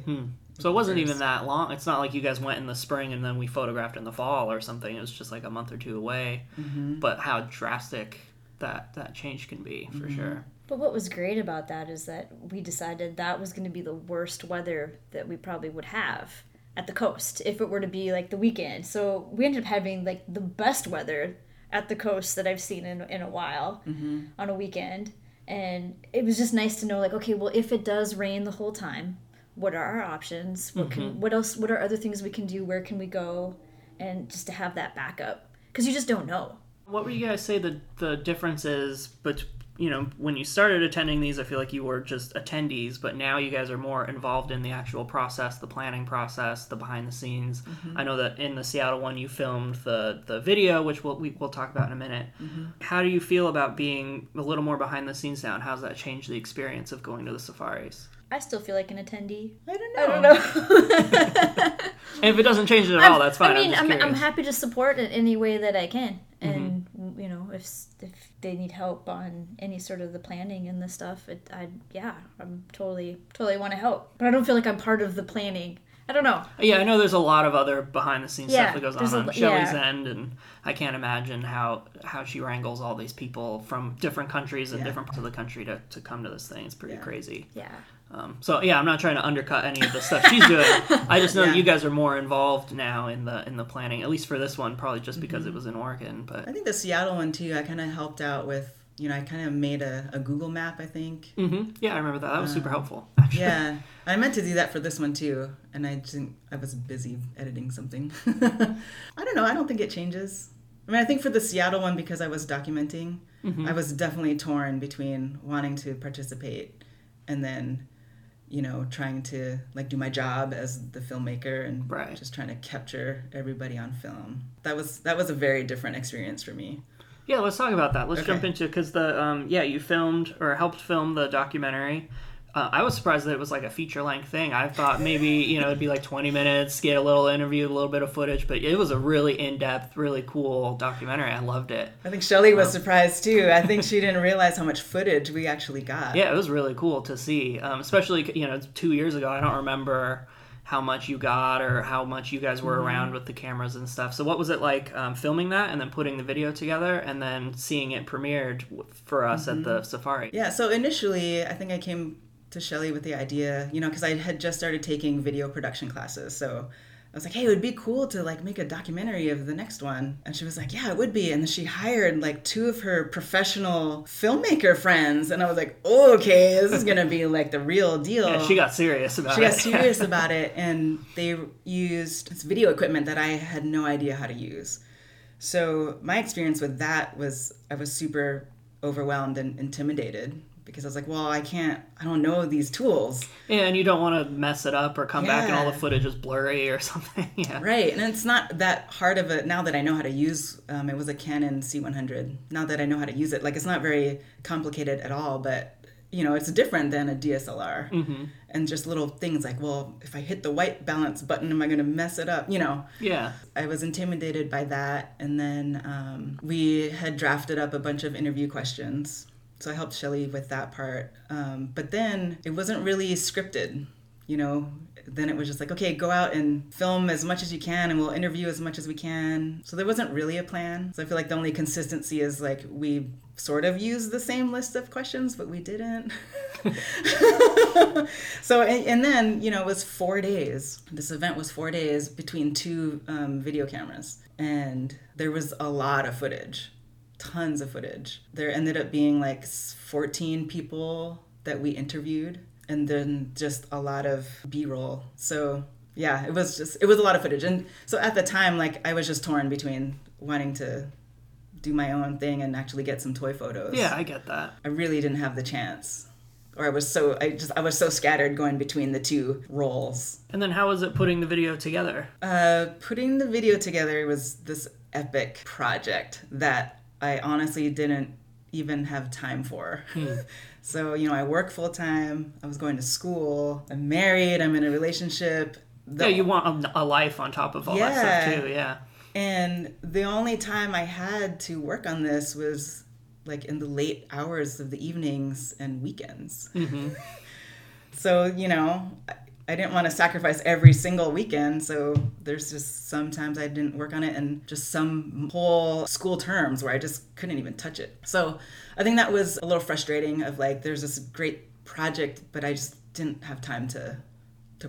So it wasn't even that long. It's not like you guys went in the spring and then we photographed in the fall or something. It was just like a month or two away. But how drastic that change can be, for sure. But what was great about that is that we decided that was going to be the worst weather that we probably would have at the coast if it were to be like the weekend. So we ended up having like the best weather at the coast that I've seen in a while on a weekend. And it was just nice to know, like, okay, well, if it does rain the whole time, what are our options? What can, what else? What are other things we can do? Where can we go? And just to have that backup. Because you just don't know. What would you guys say the difference is between, you know, when you started attending these, I feel like you were just attendees, but now you guys are more involved in the actual process, the planning process, the behind the scenes. I know that in the Seattle one, you filmed the video, which we'll talk about in a minute. How do you feel about being a little more behind the scenes now, and how's that changed the experience of going to the safaris? I still feel like an attendee. I don't know. And if it doesn't change it at all, that's fine. I mean, I'm happy to support in any way that I can. And, you know, if they need help on any sort of the planning and the stuff, I'm totally want to help. But I don't feel like I'm part of the planning. I don't know. Yeah, I know there's a lot of other behind-the-scenes stuff that goes on Shelly's end, and I can't imagine how she wrangles all these people from different countries and different parts of the country to come to this thing. It's pretty crazy. Yeah. I'm not trying to undercut any of the stuff she's doing. I just know that you guys are more involved now in the planning, at least for this one, probably just because it was in Oregon. But I think the Seattle one, too, I kind of helped out with, you know, I kind of made a Google map, I think. Yeah, I remember that. That was super helpful, actually. Yeah. I meant to do that for this one, too, and I was busy editing something. I don't know. I don't think it changes. I mean, I think for the Seattle one, because I was documenting, I was definitely torn between wanting to participate and then, you know, trying to like do my job as the filmmaker and just trying to capture everybody on film. That was a very different experience for me. Yeah, let's talk about that. Let's jump into, because you filmed or helped film the documentary. I was surprised that it was like a feature-length thing. I thought maybe, you know, it'd be like 20 minutes, get a little interview, a little bit of footage, but it was a really in-depth, really cool documentary. I loved it. I think Shelly was surprised, too. I think she didn't realize how much footage we actually got. Yeah, it was really cool to see, especially, you know, 2 years ago. I don't remember how much you got or how much you guys were around with the cameras and stuff. So what was it like filming that and then putting the video together and then seeing it premiered for us at the safari? Yeah, so initially, I think I came to Shelly with the idea, you know, because I had just started taking video production classes. So I was like, hey, it would be cool to like make a documentary of the next one. And she was like, yeah, it would be. And then she hired like two of her professional filmmaker friends. And I was like, oh, okay, this is going to be like the real deal. Yeah, she got serious about it. And they used this video equipment that I had no idea how to use. So my experience with that was I was super overwhelmed and intimidated because I was like, well, I don't know these tools. Yeah, and you don't want to mess it up or come back and all the footage is blurry or something. Yeah. Right, and it's not that hard of a, now that I know how to use, it was a Canon C100. Now that I know how to use it, like, it's not very complicated at all, but, you know, it's different than a DSLR. Mm-hmm. And just little things like, well, if I hit the white balance button, am I going to mess it up? You know? Yeah. I was intimidated by that. And then we had drafted up a bunch of interview questions. So I helped Shelly with that part. But then it wasn't really scripted, you know. Then it was just like, okay, go out and film as much as you can and we'll interview as much as we can. So there wasn't really a plan. So I feel like the only consistency is like we sort of used the same list of questions, but we didn't. So, and then, you know, it was 4 days. This event was 4 days between two video cameras. And there was a lot of footage. Tons of footage. There ended up being like 14 people that we interviewed, and then just a lot of B-roll. So yeah, it was a lot of footage. And so at the time, like, I was just torn between wanting to do my own thing and actually get some toy photos. Yeah, I get that. I really didn't have the chance. Or I was so scattered going between the two roles. And then how was it putting the video together? Putting the video together was this epic project that I honestly didn't even have time for. So, you know, I work full time. I was going to school. I'm married. I'm in a relationship. Yeah, you want a life on top of all that stuff too. Yeah. And the only time I had to work on this was like in the late hours of the evenings and weekends. Mm-hmm. So, you know, I didn't want to sacrifice every single weekend, so there's just sometimes I didn't work on it, and just some whole school terms where I just couldn't even touch it. So I think that was a little frustrating of like, there's this great project, but I just didn't have time to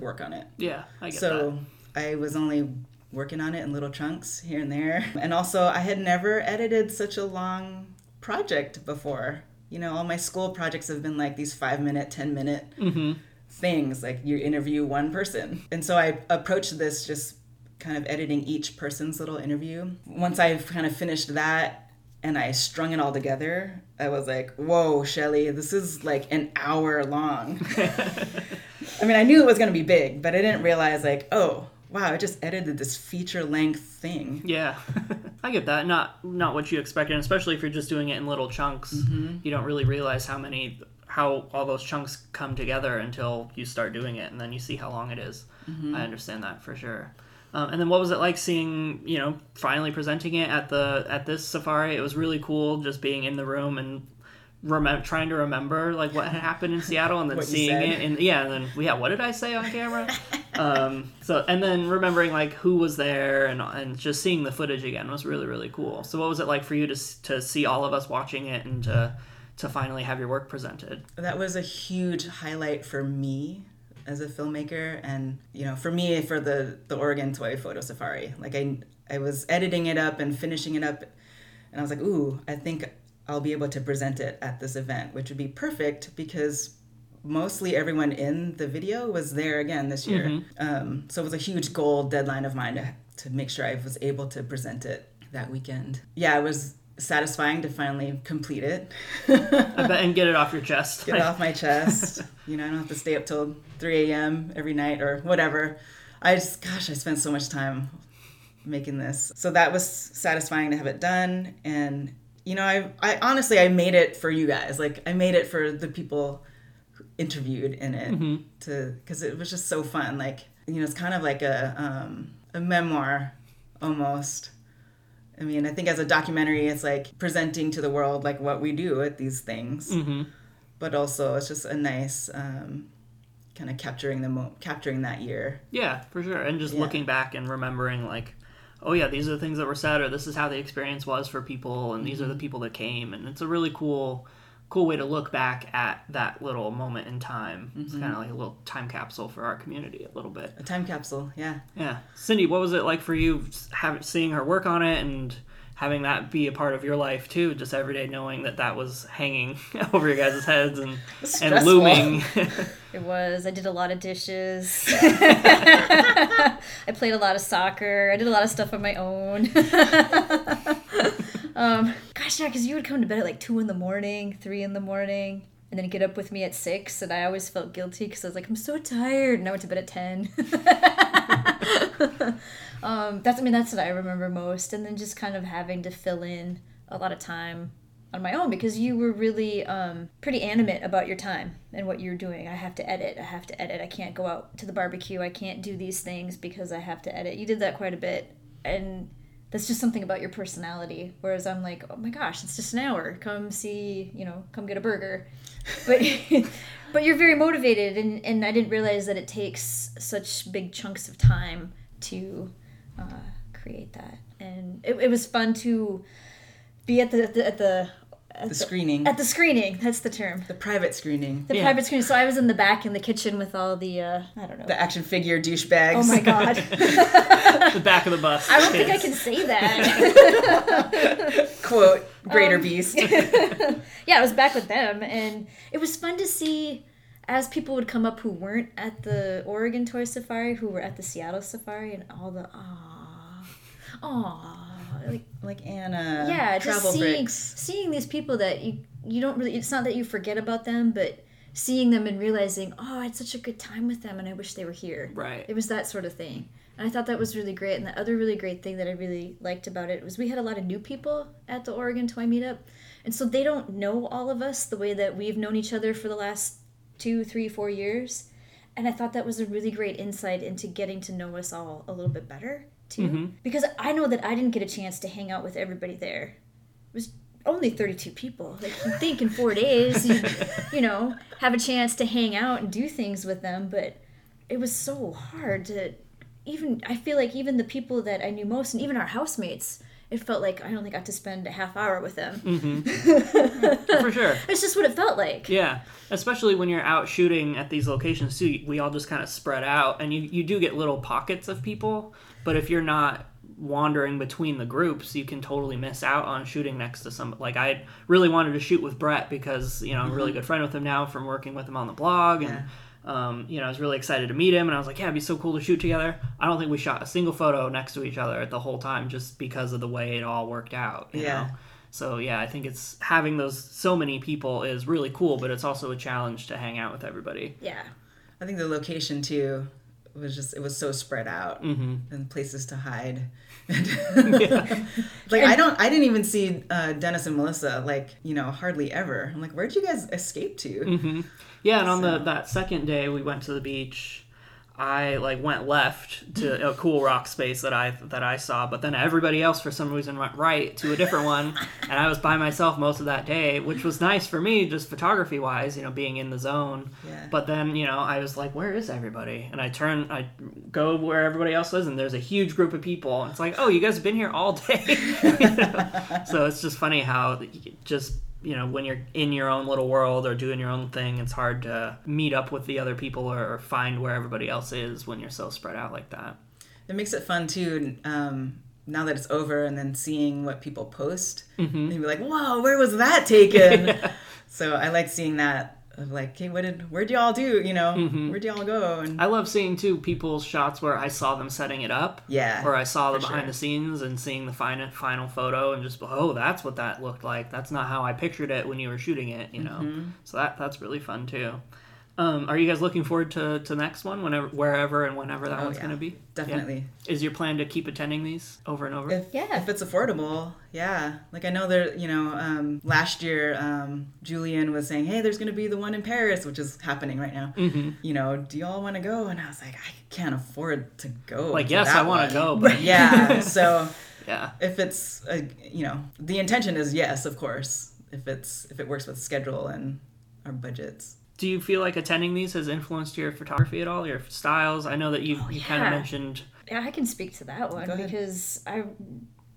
work on it. Yeah, I get so that. So I was only working on it in little chunks here and there. And also I had never edited such a long project before. You know, all my school projects have been like these 5 minute, 10 minute. Mm-hmm. Things like you interview one person. And so I approached this just kind of editing each person's little interview. Once I've kind of finished that and I strung it all together, I was like, whoa, Shelly, this is like an hour long. I mean, I knew it was going to be big, but I didn't realize like, oh, wow, I just edited this feature length thing. Yeah. I get that. Not what you expected, especially if you're just doing it in little chunks. Mm-hmm. You don't really realize how all those chunks come together until you start doing it, and then you see how long it is. Mm-hmm. I understand that for sure. And then what was it like seeing, you know, finally presenting it at this safari? It was really cool just being in the room and trying to remember like what had happened in Seattle, and then seeing it and then what did I say on camera? So, and then remembering like who was there and just seeing the footage again was really, really cool. So what was it like for you to see all of us watching it and to finally have your work presented? That was a huge highlight for me as a filmmaker, and, you know, for me, for the Oregon Toy Photo Safari. Like, I was editing it up and finishing it up, and I was like, ooh, I think I'll be able to present it at this event, which would be perfect because mostly everyone in the video was there again this year. Mm-hmm. So it was a huge goal deadline of mine to make sure I was able to present it that weekend. Yeah, it was satisfying to finally complete it. I bet, and get it off your chest. Get it off my chest. You know, I don't have to stay up till 3 a.m. every night or whatever. I spent so much time making this. So that was satisfying to have it done. And, you know, I honestly, I made it for you guys. Like, I made it for the people interviewed in it. Mm-hmm. Because it was just so fun. Like, you know, it's kind of like a memoir almost. I mean, I think as a documentary, it's like presenting to the world like what we do at these things. Mm-hmm. But also it's just a nice kind of capturing that year. Yeah, for sure. And just looking back and remembering like, oh yeah, these are the things that were said, or this is how the experience was for people, and these are the people that came. And it's a really cool way to look back at that little moment in time. Mm-hmm. It's kind of like a little time capsule for our community a little bit. A time capsule, yeah. Yeah. Cindy, what was it like for you seeing her work on it and having that be a part of your life too, just every day knowing that was hanging over your guys' heads and looming? It was. I did a lot of dishes. I played a lot of soccer. I did a lot of stuff on my own. Gosh, yeah, because you would come to bed at like 2 in the morning, 3 in the morning. and then he'd get up with me at 6, and I always felt guilty because I was like, I'm so tired, and I went to bed at 10. That's what I remember most, and then just kind of having to fill in a lot of time on my own, because you were really pretty animate about your time and what you're doing. I have to edit. I can't go out to the barbecue. I can't do these things because I have to edit. You did that quite a bit, and that's just something about your personality, whereas I'm like, oh my gosh, it's just an hour. Come get a burger. But you're very motivated, and I didn't realize that it takes such big chunks of time to create that. And it was fun to be at the screening. At the screening, that's the term. The private screening. The private screening. So I was in the back in the kitchen with all the, the action figure douchebags. Oh my God. The back of the bus. I don't think I can say that. Quote, greater beast. Yeah, I was back with them. And it was fun to see as people would come up who weren't at the Oregon Toy Safari, who were at the Seattle Safari, and all the, aww. Like Anna. Yeah, just seeing these people that you don't really, it's not that you forget about them, but seeing them and realizing, oh, I had such a good time with them and I wish they were here. Right. It was that sort of thing. And I thought that was really great. And the other really great thing that I really liked about it was we had a lot of new people at the Oregon Toy Meetup. And so they don't know all of us the way that we've known each other for the last 2, 3, 4 years. And I thought that was a really great insight into getting to know us all a little bit better. Too, mm-hmm. Because I know that I didn't get a chance to hang out with everybody there. It was only 32 people. Like, you think in 4 days, you have a chance to hang out and do things with them. But it was so hard to I feel like even the people that I knew most, and even our housemates, it felt like I only got to spend a half hour with them. Mm-hmm. For sure. It's just what it felt like. Yeah. Especially when you're out shooting at these locations, too. We all just kind of spread out. And you do get little pockets of people. But if you're not wandering between the groups, you can totally miss out on shooting next to somebody. Like, I really wanted to shoot with Brett because, I'm a really good friend with him now from working with him on the blog. Yeah. And, I was really excited to meet him. And I was like, yeah, it'd be so cool to shoot together. I don't think we shot a single photo next to each other the whole time just because of the way it all worked out. You know? So, yeah, I think it's having so many people is really cool, but it's also a challenge to hang out with everybody. Yeah. I think the location, too. It was so spread out, mm-hmm. and places to hide. Yeah. Like, I didn't even see Dennis and Melissa, hardly ever. I'm like, where'd you guys escape to? Mm-hmm. Yeah, and on that second day we went to the beach, I went left to a cool rock space that I saw, but then everybody else for some reason went right to a different one, and I was by myself most of that day, which was nice for me, just photography wise, being in the zone. Yeah. But then I was like, where is everybody? And I go where everybody else is, and there's a huge group of people. It's like, oh, you guys have been here all day. So it's just funny how just. When you're in your own little world or doing your own thing, it's hard to meet up with the other people or find where everybody else is when you're so spread out like that. It makes it fun, too, now that it's over, and then seeing what people post. Mm-hmm. And you'll be like, whoa, where was that taken? Yeah. So I like seeing that. Of like, hey, where'd y'all do, mm-hmm. where'd y'all go? And I love seeing, too, people's shots where I saw them setting it up. Yeah. Or I saw the behind the scenes and seeing the final photo and just, oh, that's what that looked like. That's not how I pictured it when you were shooting it, Mm-hmm. So that's really fun, too. Are you guys looking forward to the next one, whenever that one's going to be? Definitely. Yeah. Is your plan to keep attending these over and over? If it's affordable, yeah. Like, I know there, last year Julian was saying, hey, there's going to be the one in Paris, which is happening right now. Mm-hmm. Do y'all want to go? And I was like, I can't afford to go. Like, yes, I want to go. But... yeah. So yeah, if it's, the intention is yes, of course, if it works with schedule and our budgets. Do you feel like attending these has influenced your photography at all, your styles? I know that you kind of mentioned. Yeah, I can speak to that one because I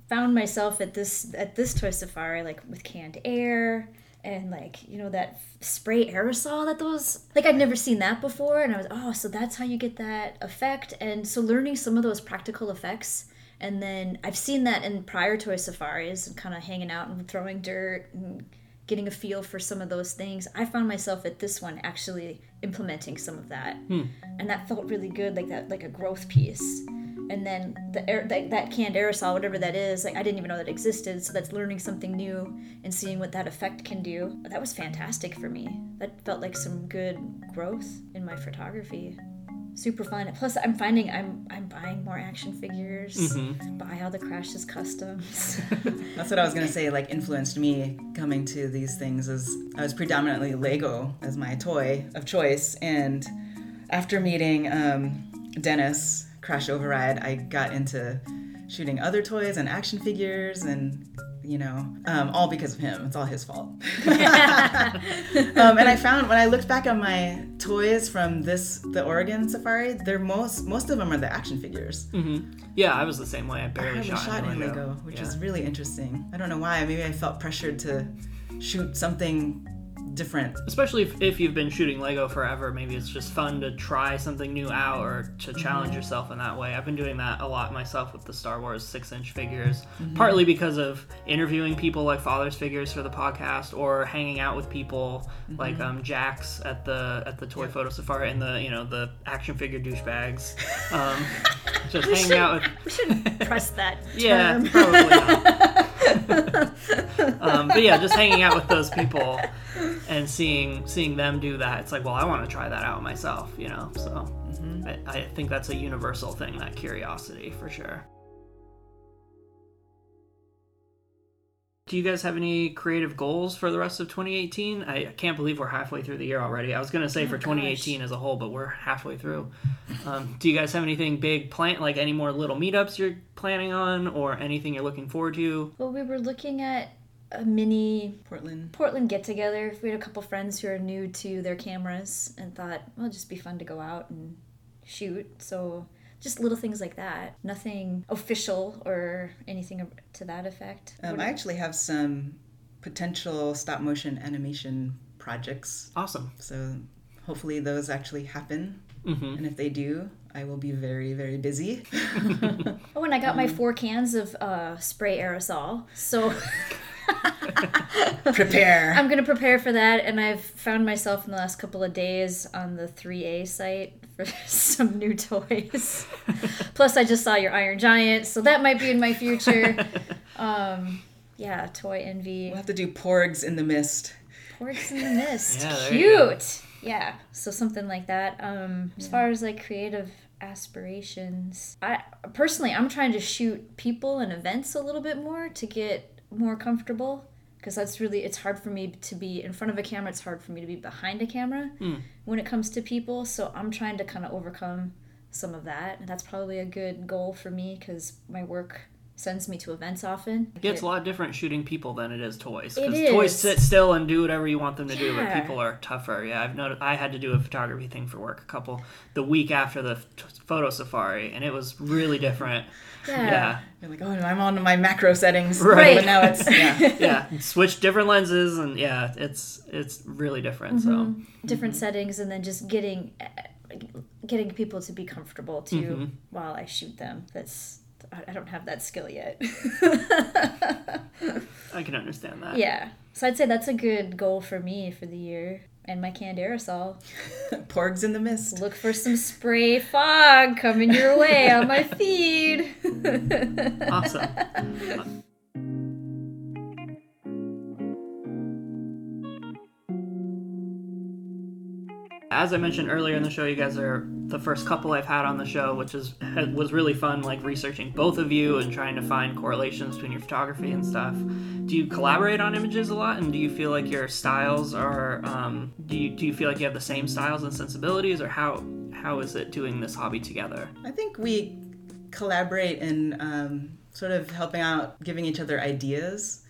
found myself at this toy safari, with canned air and that spray aerosol that those, I'd never seen that before. And I was, so that's how you get that effect. And so learning some of those practical effects. And then I've seen that in prior toy safaris and kind of hanging out and throwing dirt and getting a feel for some of those things. I found myself at this one actually implementing some of that. And that felt really good, like a growth piece. And then the air, that canned aerosol, whatever that is, like I didn't even know that existed. So that's learning something new and seeing what that effect can do. That was fantastic for me. That felt like some good growth in my photography. Super fun. Plus, I'm finding I'm buying more action figures. Mm-hmm. Buy all the Crash's customs. That's what I was gonna say. Like influenced me coming to these things is I was predominantly Lego as my toy of choice, and after meeting Dennis Crash Override, I got into shooting other toys and action figures, and you know, all because of him. It's all his fault. And I found when I looked back on my toys from the Oregon safari, they're most of them are the action figures. Mm-hmm. Yeah, I was the same way. I barely shot in Lego, which is really interesting. I don't know why. Maybe I felt pressured to shoot something different. Especially if you've been shooting Lego forever, maybe it's just fun to try something new out or to challenge yourself in that way. I've been doing that a lot myself with the Star Wars 6-inch figures, partly because of interviewing people like Father's Figures for the podcast or hanging out with people like Jax at the Toy Photo Safari and the action figure douchebags. Just hanging out with... We shouldn't press that term. Yeah, probably not. But yeah, just hanging out with those people and seeing them do that, it's like, well, I want to try that out myself, you know? So I think that's a universal thing, that curiosity, for sure. Do you guys have any creative goals for the rest of 2018? I can't believe we're halfway through the year already. I was going to say 2018 as a whole, but we're halfway through. Do you guys have anything big planned, like any more little meetups you're planning on or anything you're looking forward to? Well, we were looking at a mini Portland get-together. We had a couple friends who are new to their cameras and thought, well, it'd just be fun to go out and shoot. So just little things like that. Nothing official or anything to that effect. I actually have some potential stop-motion animation projects. Awesome. So hopefully those actually happen. Mm-hmm. And if they do, I will be very, very busy. Oh, and I got my 4 cans of spray aerosol. So... Prepare. I'm going to prepare for that, and I've found myself in the last couple of days on the 3A site for some new toys. Plus, I just saw your Iron Giant, so that might be in my future. Yeah, toy envy. We'll have to do Porgs in the Mist. Porgs in the Mist. Yeah, cute. Yeah, so something like that. As far as like creative aspirations, I'm trying to shoot people and events a little bit more to get more comfortable, because it's hard for me to be in front of a camera. It's hard for me to be behind a camera when it comes to people. So I'm trying to kind of overcome some of that, and that's probably a good goal for me because my work sends me to events often. It gets a lot different shooting people than it is toys, because toys sit still and do whatever you want them to do, but people are tougher. Yeah, I've noticed. I had to do a photography thing for work the week after the photo safari, and it was really different. Yeah. You're like, oh, no, I'm on my macro settings. Right. But now it's, switch different lenses, and it's really different. Mm-hmm. So different settings, and then just getting people to be comfortable, too, while I shoot them. I don't have that skill yet. I can understand that. Yeah. So I'd say that's a good goal for me for the year. And my canned aerosol. Porgs in the Mist. Look for some spray fog coming your way on my feed. Awesome. As I mentioned earlier in the show, you guys are the first couple I've had on the show, which was really fun, like researching both of you and trying to find correlations between your photography and stuff. Do you collaborate on images a lot, and do you feel like your styles are? Do you feel like you have the same styles and sensibilities, or how is it doing this hobby together? I think we collaborate in sort of helping out, giving each other ideas.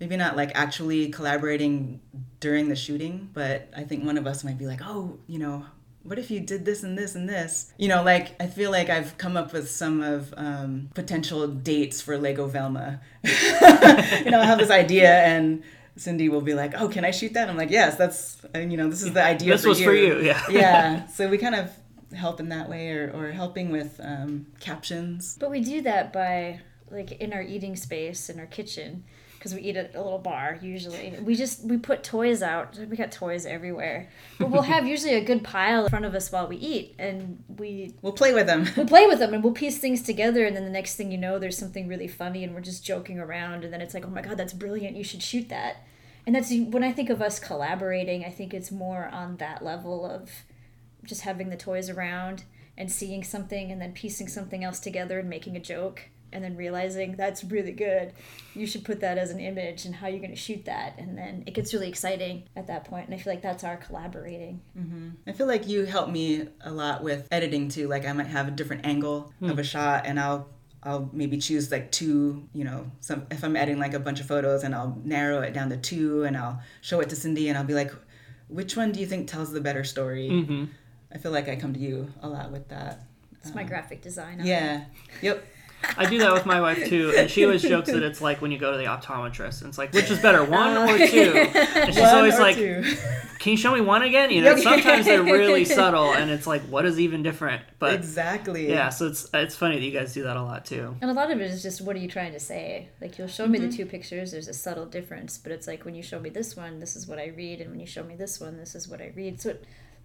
Maybe not like actually collaborating during the shooting, but I think one of us might be like, oh, you know, what if you did this and this and this? You know, like, I feel like I've come up with some of potential dates for Lego Velma. You know, I have this idea and Cindy will be like, oh, can I shoot that? I'm like, yes, this is the idea for you. This was for you, yeah. Yeah, so we kind of help in that way or helping with captions. But we do that by, like, in our eating space, in our kitchen. because we eat at a little bar usually. We put toys out. We got toys everywhere. But we'll have usually a good pile in front of us while we eat, and we'll play with them. We'll play with them, and we'll piece things together, and then the next thing you know, there's something really funny, and we're just joking around, and then it's like, oh my God, that's brilliant, you should shoot that. And that's when I think of us collaborating, I think it's more on that level of just having the toys around and seeing something and then piecing something else together and making a joke and then realizing that's really good. You should put that as an image and how you're going to shoot that. And then it gets really exciting at that point. And I feel like that's our collaborating. Mm-hmm. I feel like you help me a lot with editing too. Like I might have a different angle of a shot and I'll maybe choose like two, if I'm editing like a bunch of photos and I'll narrow it down to two and I'll show it to Cindy and I'll be like, which one do you think tells the better story? Mm-hmm. I feel like I come to you a lot with that. It's my graphic design. Yeah. Yep. I do that with my wife too, and she always jokes that it's like when you go to the optometrist, and it's like, which is better, one or two? And she's always like, two. Can you show me one again? Sometimes they're really subtle, and it's like, what is even different? But exactly. Yeah, so it's funny that you guys do that a lot too. And a lot of it is just, what are you trying to say? Like, you'll show me the two pictures, there's a subtle difference, but it's like, when you show me this one, this is what I read, and when you show me this one, this is what I read. So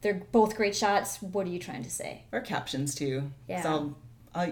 they're both great shots. What are you trying to say? Or captions too. Yeah.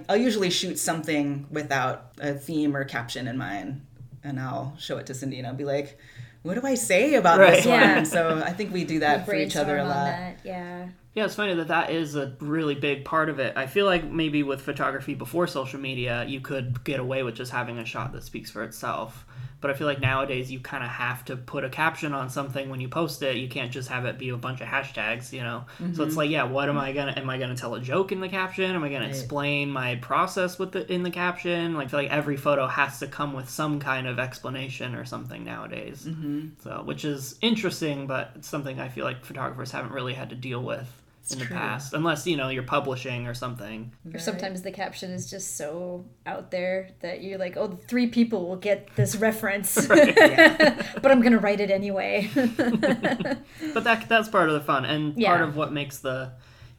I'll usually shoot something without a theme or caption in mind, and I'll show it to Cindy, and I'll be like, what do I say about this one? Yeah. So I think we do that for each other a lot. Yeah, it's funny that is a really big part of it. I feel like maybe with photography before social media, you could get away with just having a shot that speaks for itself. But I feel like nowadays you kind of have to put a caption on something when you post it. You can't just have it be a bunch of hashtags, Mm-hmm. So it's like, what am I going to... Am I going to tell a joke in the caption? Am I going to explain my process in the caption? Like, I feel like every photo has to come with some kind of explanation or something nowadays. Mm-hmm. So, which is interesting, but it's something I feel like photographers haven't really had to deal with in the past. Unless, you're publishing or something. Or sometimes the caption is just so out there that you're like, oh, 3 people will get this reference. But I'm going to write it anyway. But that's part of the fun. And part of what makes the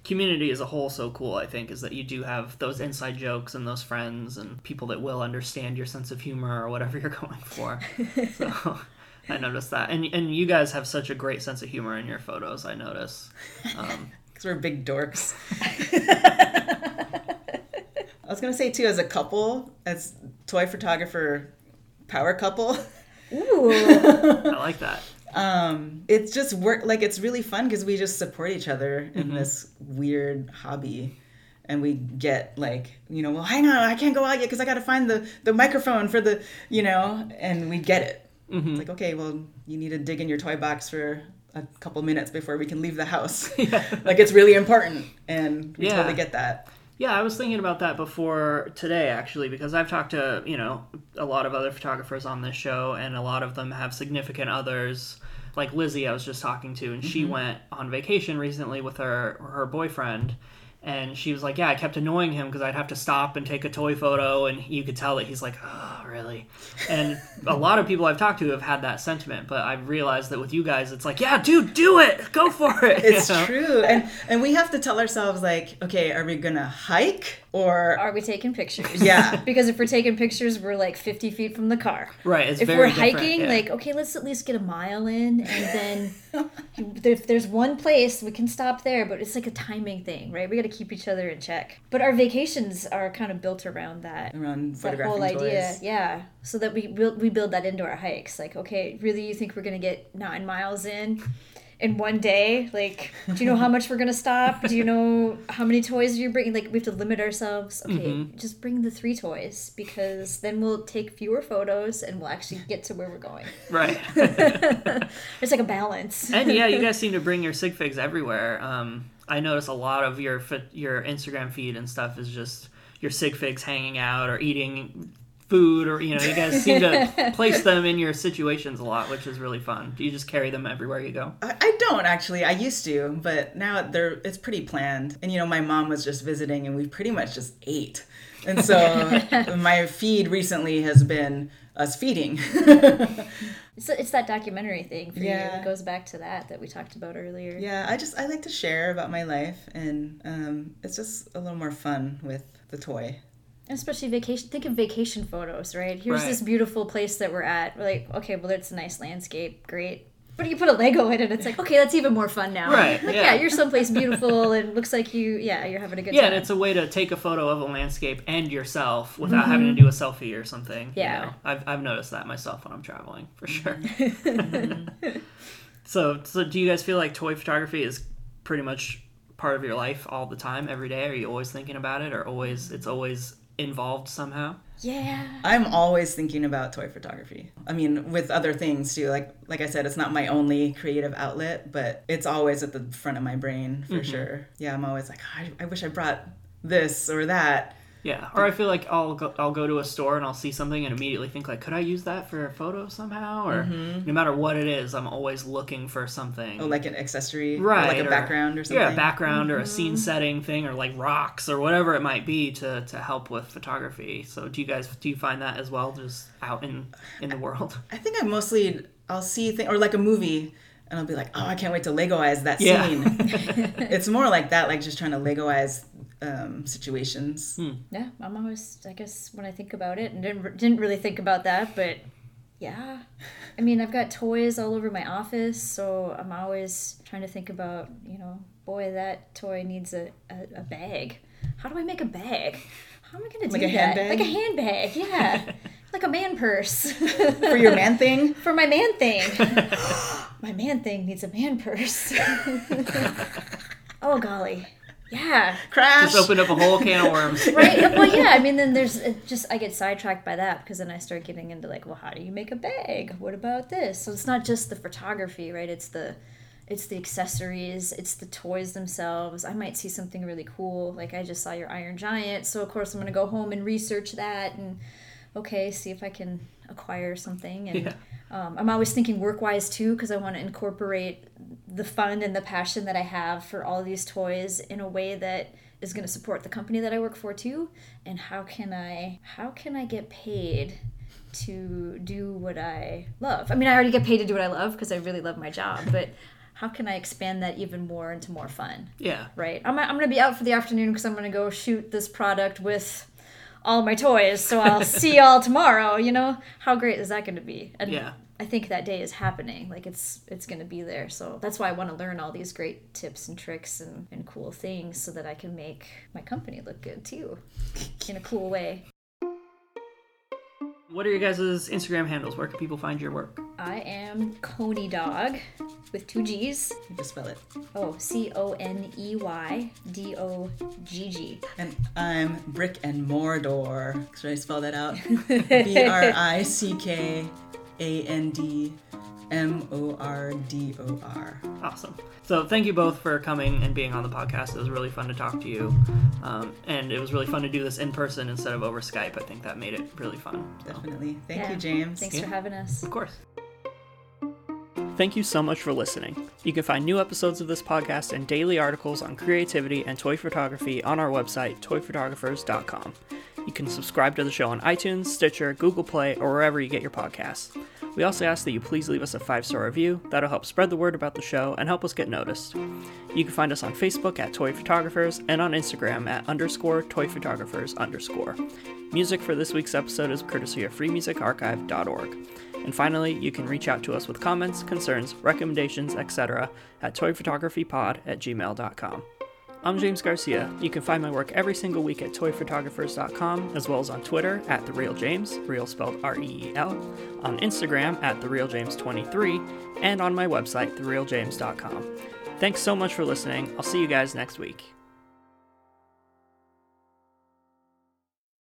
community as a whole so cool, I think, is that you do have those inside jokes and those friends and people that will understand your sense of humor or whatever you're going for. So... I noticed that. And you guys have such a great sense of humor in your photos, I notice. Because we're big dorks. I was going to say, too, as a couple, as toy photographer power couple. Ooh. I like that. It's just work. Like, it's really fun because we just support each other in this weird hobby. And we get like, well, hang on, I can't go out yet because I got to find the microphone for the, and we get it. Mm-hmm. It's like, okay, well, you need to dig in your toy box for a couple minutes before we can leave the house. Like, it's really important, and we totally get that. Yeah, I was thinking about that before today, actually, because I've talked to, a lot of other photographers on this show, and a lot of them have significant others. Like Lizzie I was just talking to, and she went on vacation recently with her boyfriend. And she was like, I kept annoying him because I'd have to stop and take a toy photo. And you could tell that he's like, oh, really? And a lot of people I've talked to have had that sentiment. But I've realized that with you guys, it's like, yeah, dude, do it. Go for it. It's true. And we have to tell ourselves, like, okay, are we going to hike or... Are we taking pictures? Yeah. Because if we're taking pictures, we're like 50 feet from the car. Right. It's very different. If we're hiking, like, okay, let's at least get a mile in. And then if there's one place, we can stop there. But it's like a timing thing, right? We got to keep each other in check. But our vacations are kind of built around that. Around photographing toys. That whole idea, So that we build that into our hikes. Like, okay, really you think we're going to get 9 miles in one day? Like, do you know how much we're going to stop? Do you know how many toys you're bringing? Like, we have to limit ourselves. Okay, just bring the 3 toys because then we'll take fewer photos and we'll actually get to where we're going. Right. It's like a balance. And you guys seem to bring your sig figs everywhere. I notice a lot of your Instagram feed and stuff is just your sig figs hanging out or eating food or, you guys seem to place them in your situations a lot, which is really fun. Do you just carry them everywhere you go? I don't, actually. I used to, but now it's pretty planned. And, my mom was just visiting and we pretty much just ate. And so my feed recently has been us feeding. It's that documentary thing for you. It goes back to that we talked about earlier. Yeah, I like to share about my life, and it's just a little more fun with the toy. Especially vacation. Think of vacation photos, right? Here's this beautiful place that we're at. We're like, okay, well, that's a nice landscape. Great. But you put a Lego in it, it's like, okay, that's even more fun now. Right. Like, yeah, you're someplace beautiful and looks like you're having a good time. Yeah, and it's a way to take a photo of a landscape and yourself without having to do a selfie or something. Yeah. You know? I've noticed that myself when I'm traveling, for sure. So do you guys feel like toy photography is pretty much part of your life all the time, every day? Are you always thinking about it, or it's always involved somehow? Yeah. I'm always thinking about toy photography. I mean, with other things too. Like I said, it's not my only creative outlet, but it's always at the front of my brain for sure. Yeah, I'm always like, oh, I wish I brought this or that. Yeah, or I feel like I'll go to a store and I'll see something and immediately think like, could I use that for a photo somehow? Or no matter what it is, I'm always looking for something. Oh, like an accessory, right? Or like a background or something. Yeah, a background or a scene setting thing, or like rocks or whatever it might be to help with photography. So do you find that as well, just out in the world? I think I'll see things, or like a movie. And I'll be like, oh, I can't wait to Legoize that scene. It's more like that, like just trying to Legoize situations. Yeah, I'm always, I guess, when I think about it, and didn't really think about that, but yeah. I mean, I've got toys all over my office, so I'm always trying to think about, boy, that toy needs a bag. How do I make a bag? How am I going to do that? Like a handbag, yeah. Like a man purse. For your man thing? For my man thing. My man thing needs a man purse. Oh, golly. Yeah. Crash. Just opened up a whole can of worms. Right? Well, yeah. I mean, then I get sidetracked by that, because then I start getting into like, well, how do you make a bag? What about this? So it's not just the photography, right? It's the accessories. It's the toys themselves. I might see something really cool. Like I just saw your Iron Giant. So, of course, I'm going to go home and research that and, okay, see if I can acquire something. And I'm always thinking work-wise, too, because I want to incorporate the fun and the passion that I have for all these toys in a way that is going to support the company that I work for, too. And how can I get paid to do what I love? I mean, I already get paid to do what I love because I really love my job, but how can I expand that even more into more fun? Yeah. Right? I'm going to be out for the afternoon because I'm going to go shoot this product with all my toys, so I'll see y'all tomorrow. How great is that going to be? And I think that day is happening. Like it's going to be there. So that's why I want to learn all these great tips and tricks and cool things so that I can make my company look good too in a cool way. What are your guys' Instagram handles? Where can people find your work? I am Coney Dog with 2 G's. You can spell it. Oh, ConeyDogg. And I'm Brick and Mordor. Should I spell that out? BrickAndMordor. Awesome. So thank you both for coming and being on the podcast. It was really fun to talk to you. And it was really fun to do this in person instead of over Skype. I think that made it really fun. So. Definitely. Thank you, James. Thanks for having us. Of course. Thank you so much for listening. You can find new episodes of this podcast and daily articles on creativity and toy photography on our website, ToyPhotographers.com. You can subscribe to the show on iTunes, Stitcher, Google Play, or wherever you get your podcasts. We also ask that you please leave us a 5-star review. That'll help spread the word about the show and help us get noticed. You can find us on Facebook at Toy Photographers and on Instagram at _Toy Photographers_. Music for this week's episode is courtesy of freemusicarchive.org. And finally, you can reach out to us with comments, concerns, recommendations, etc. at toyphotographypod@gmail.com. I'm James Garcia. You can find my work every single week at ToyPhotographers.com, as well as on Twitter at TheRealJames, real spelled R-E-E-L, on Instagram at TheRealJames23, and on my website, TheRealJames.com. Thanks so much for listening. I'll see you guys next week.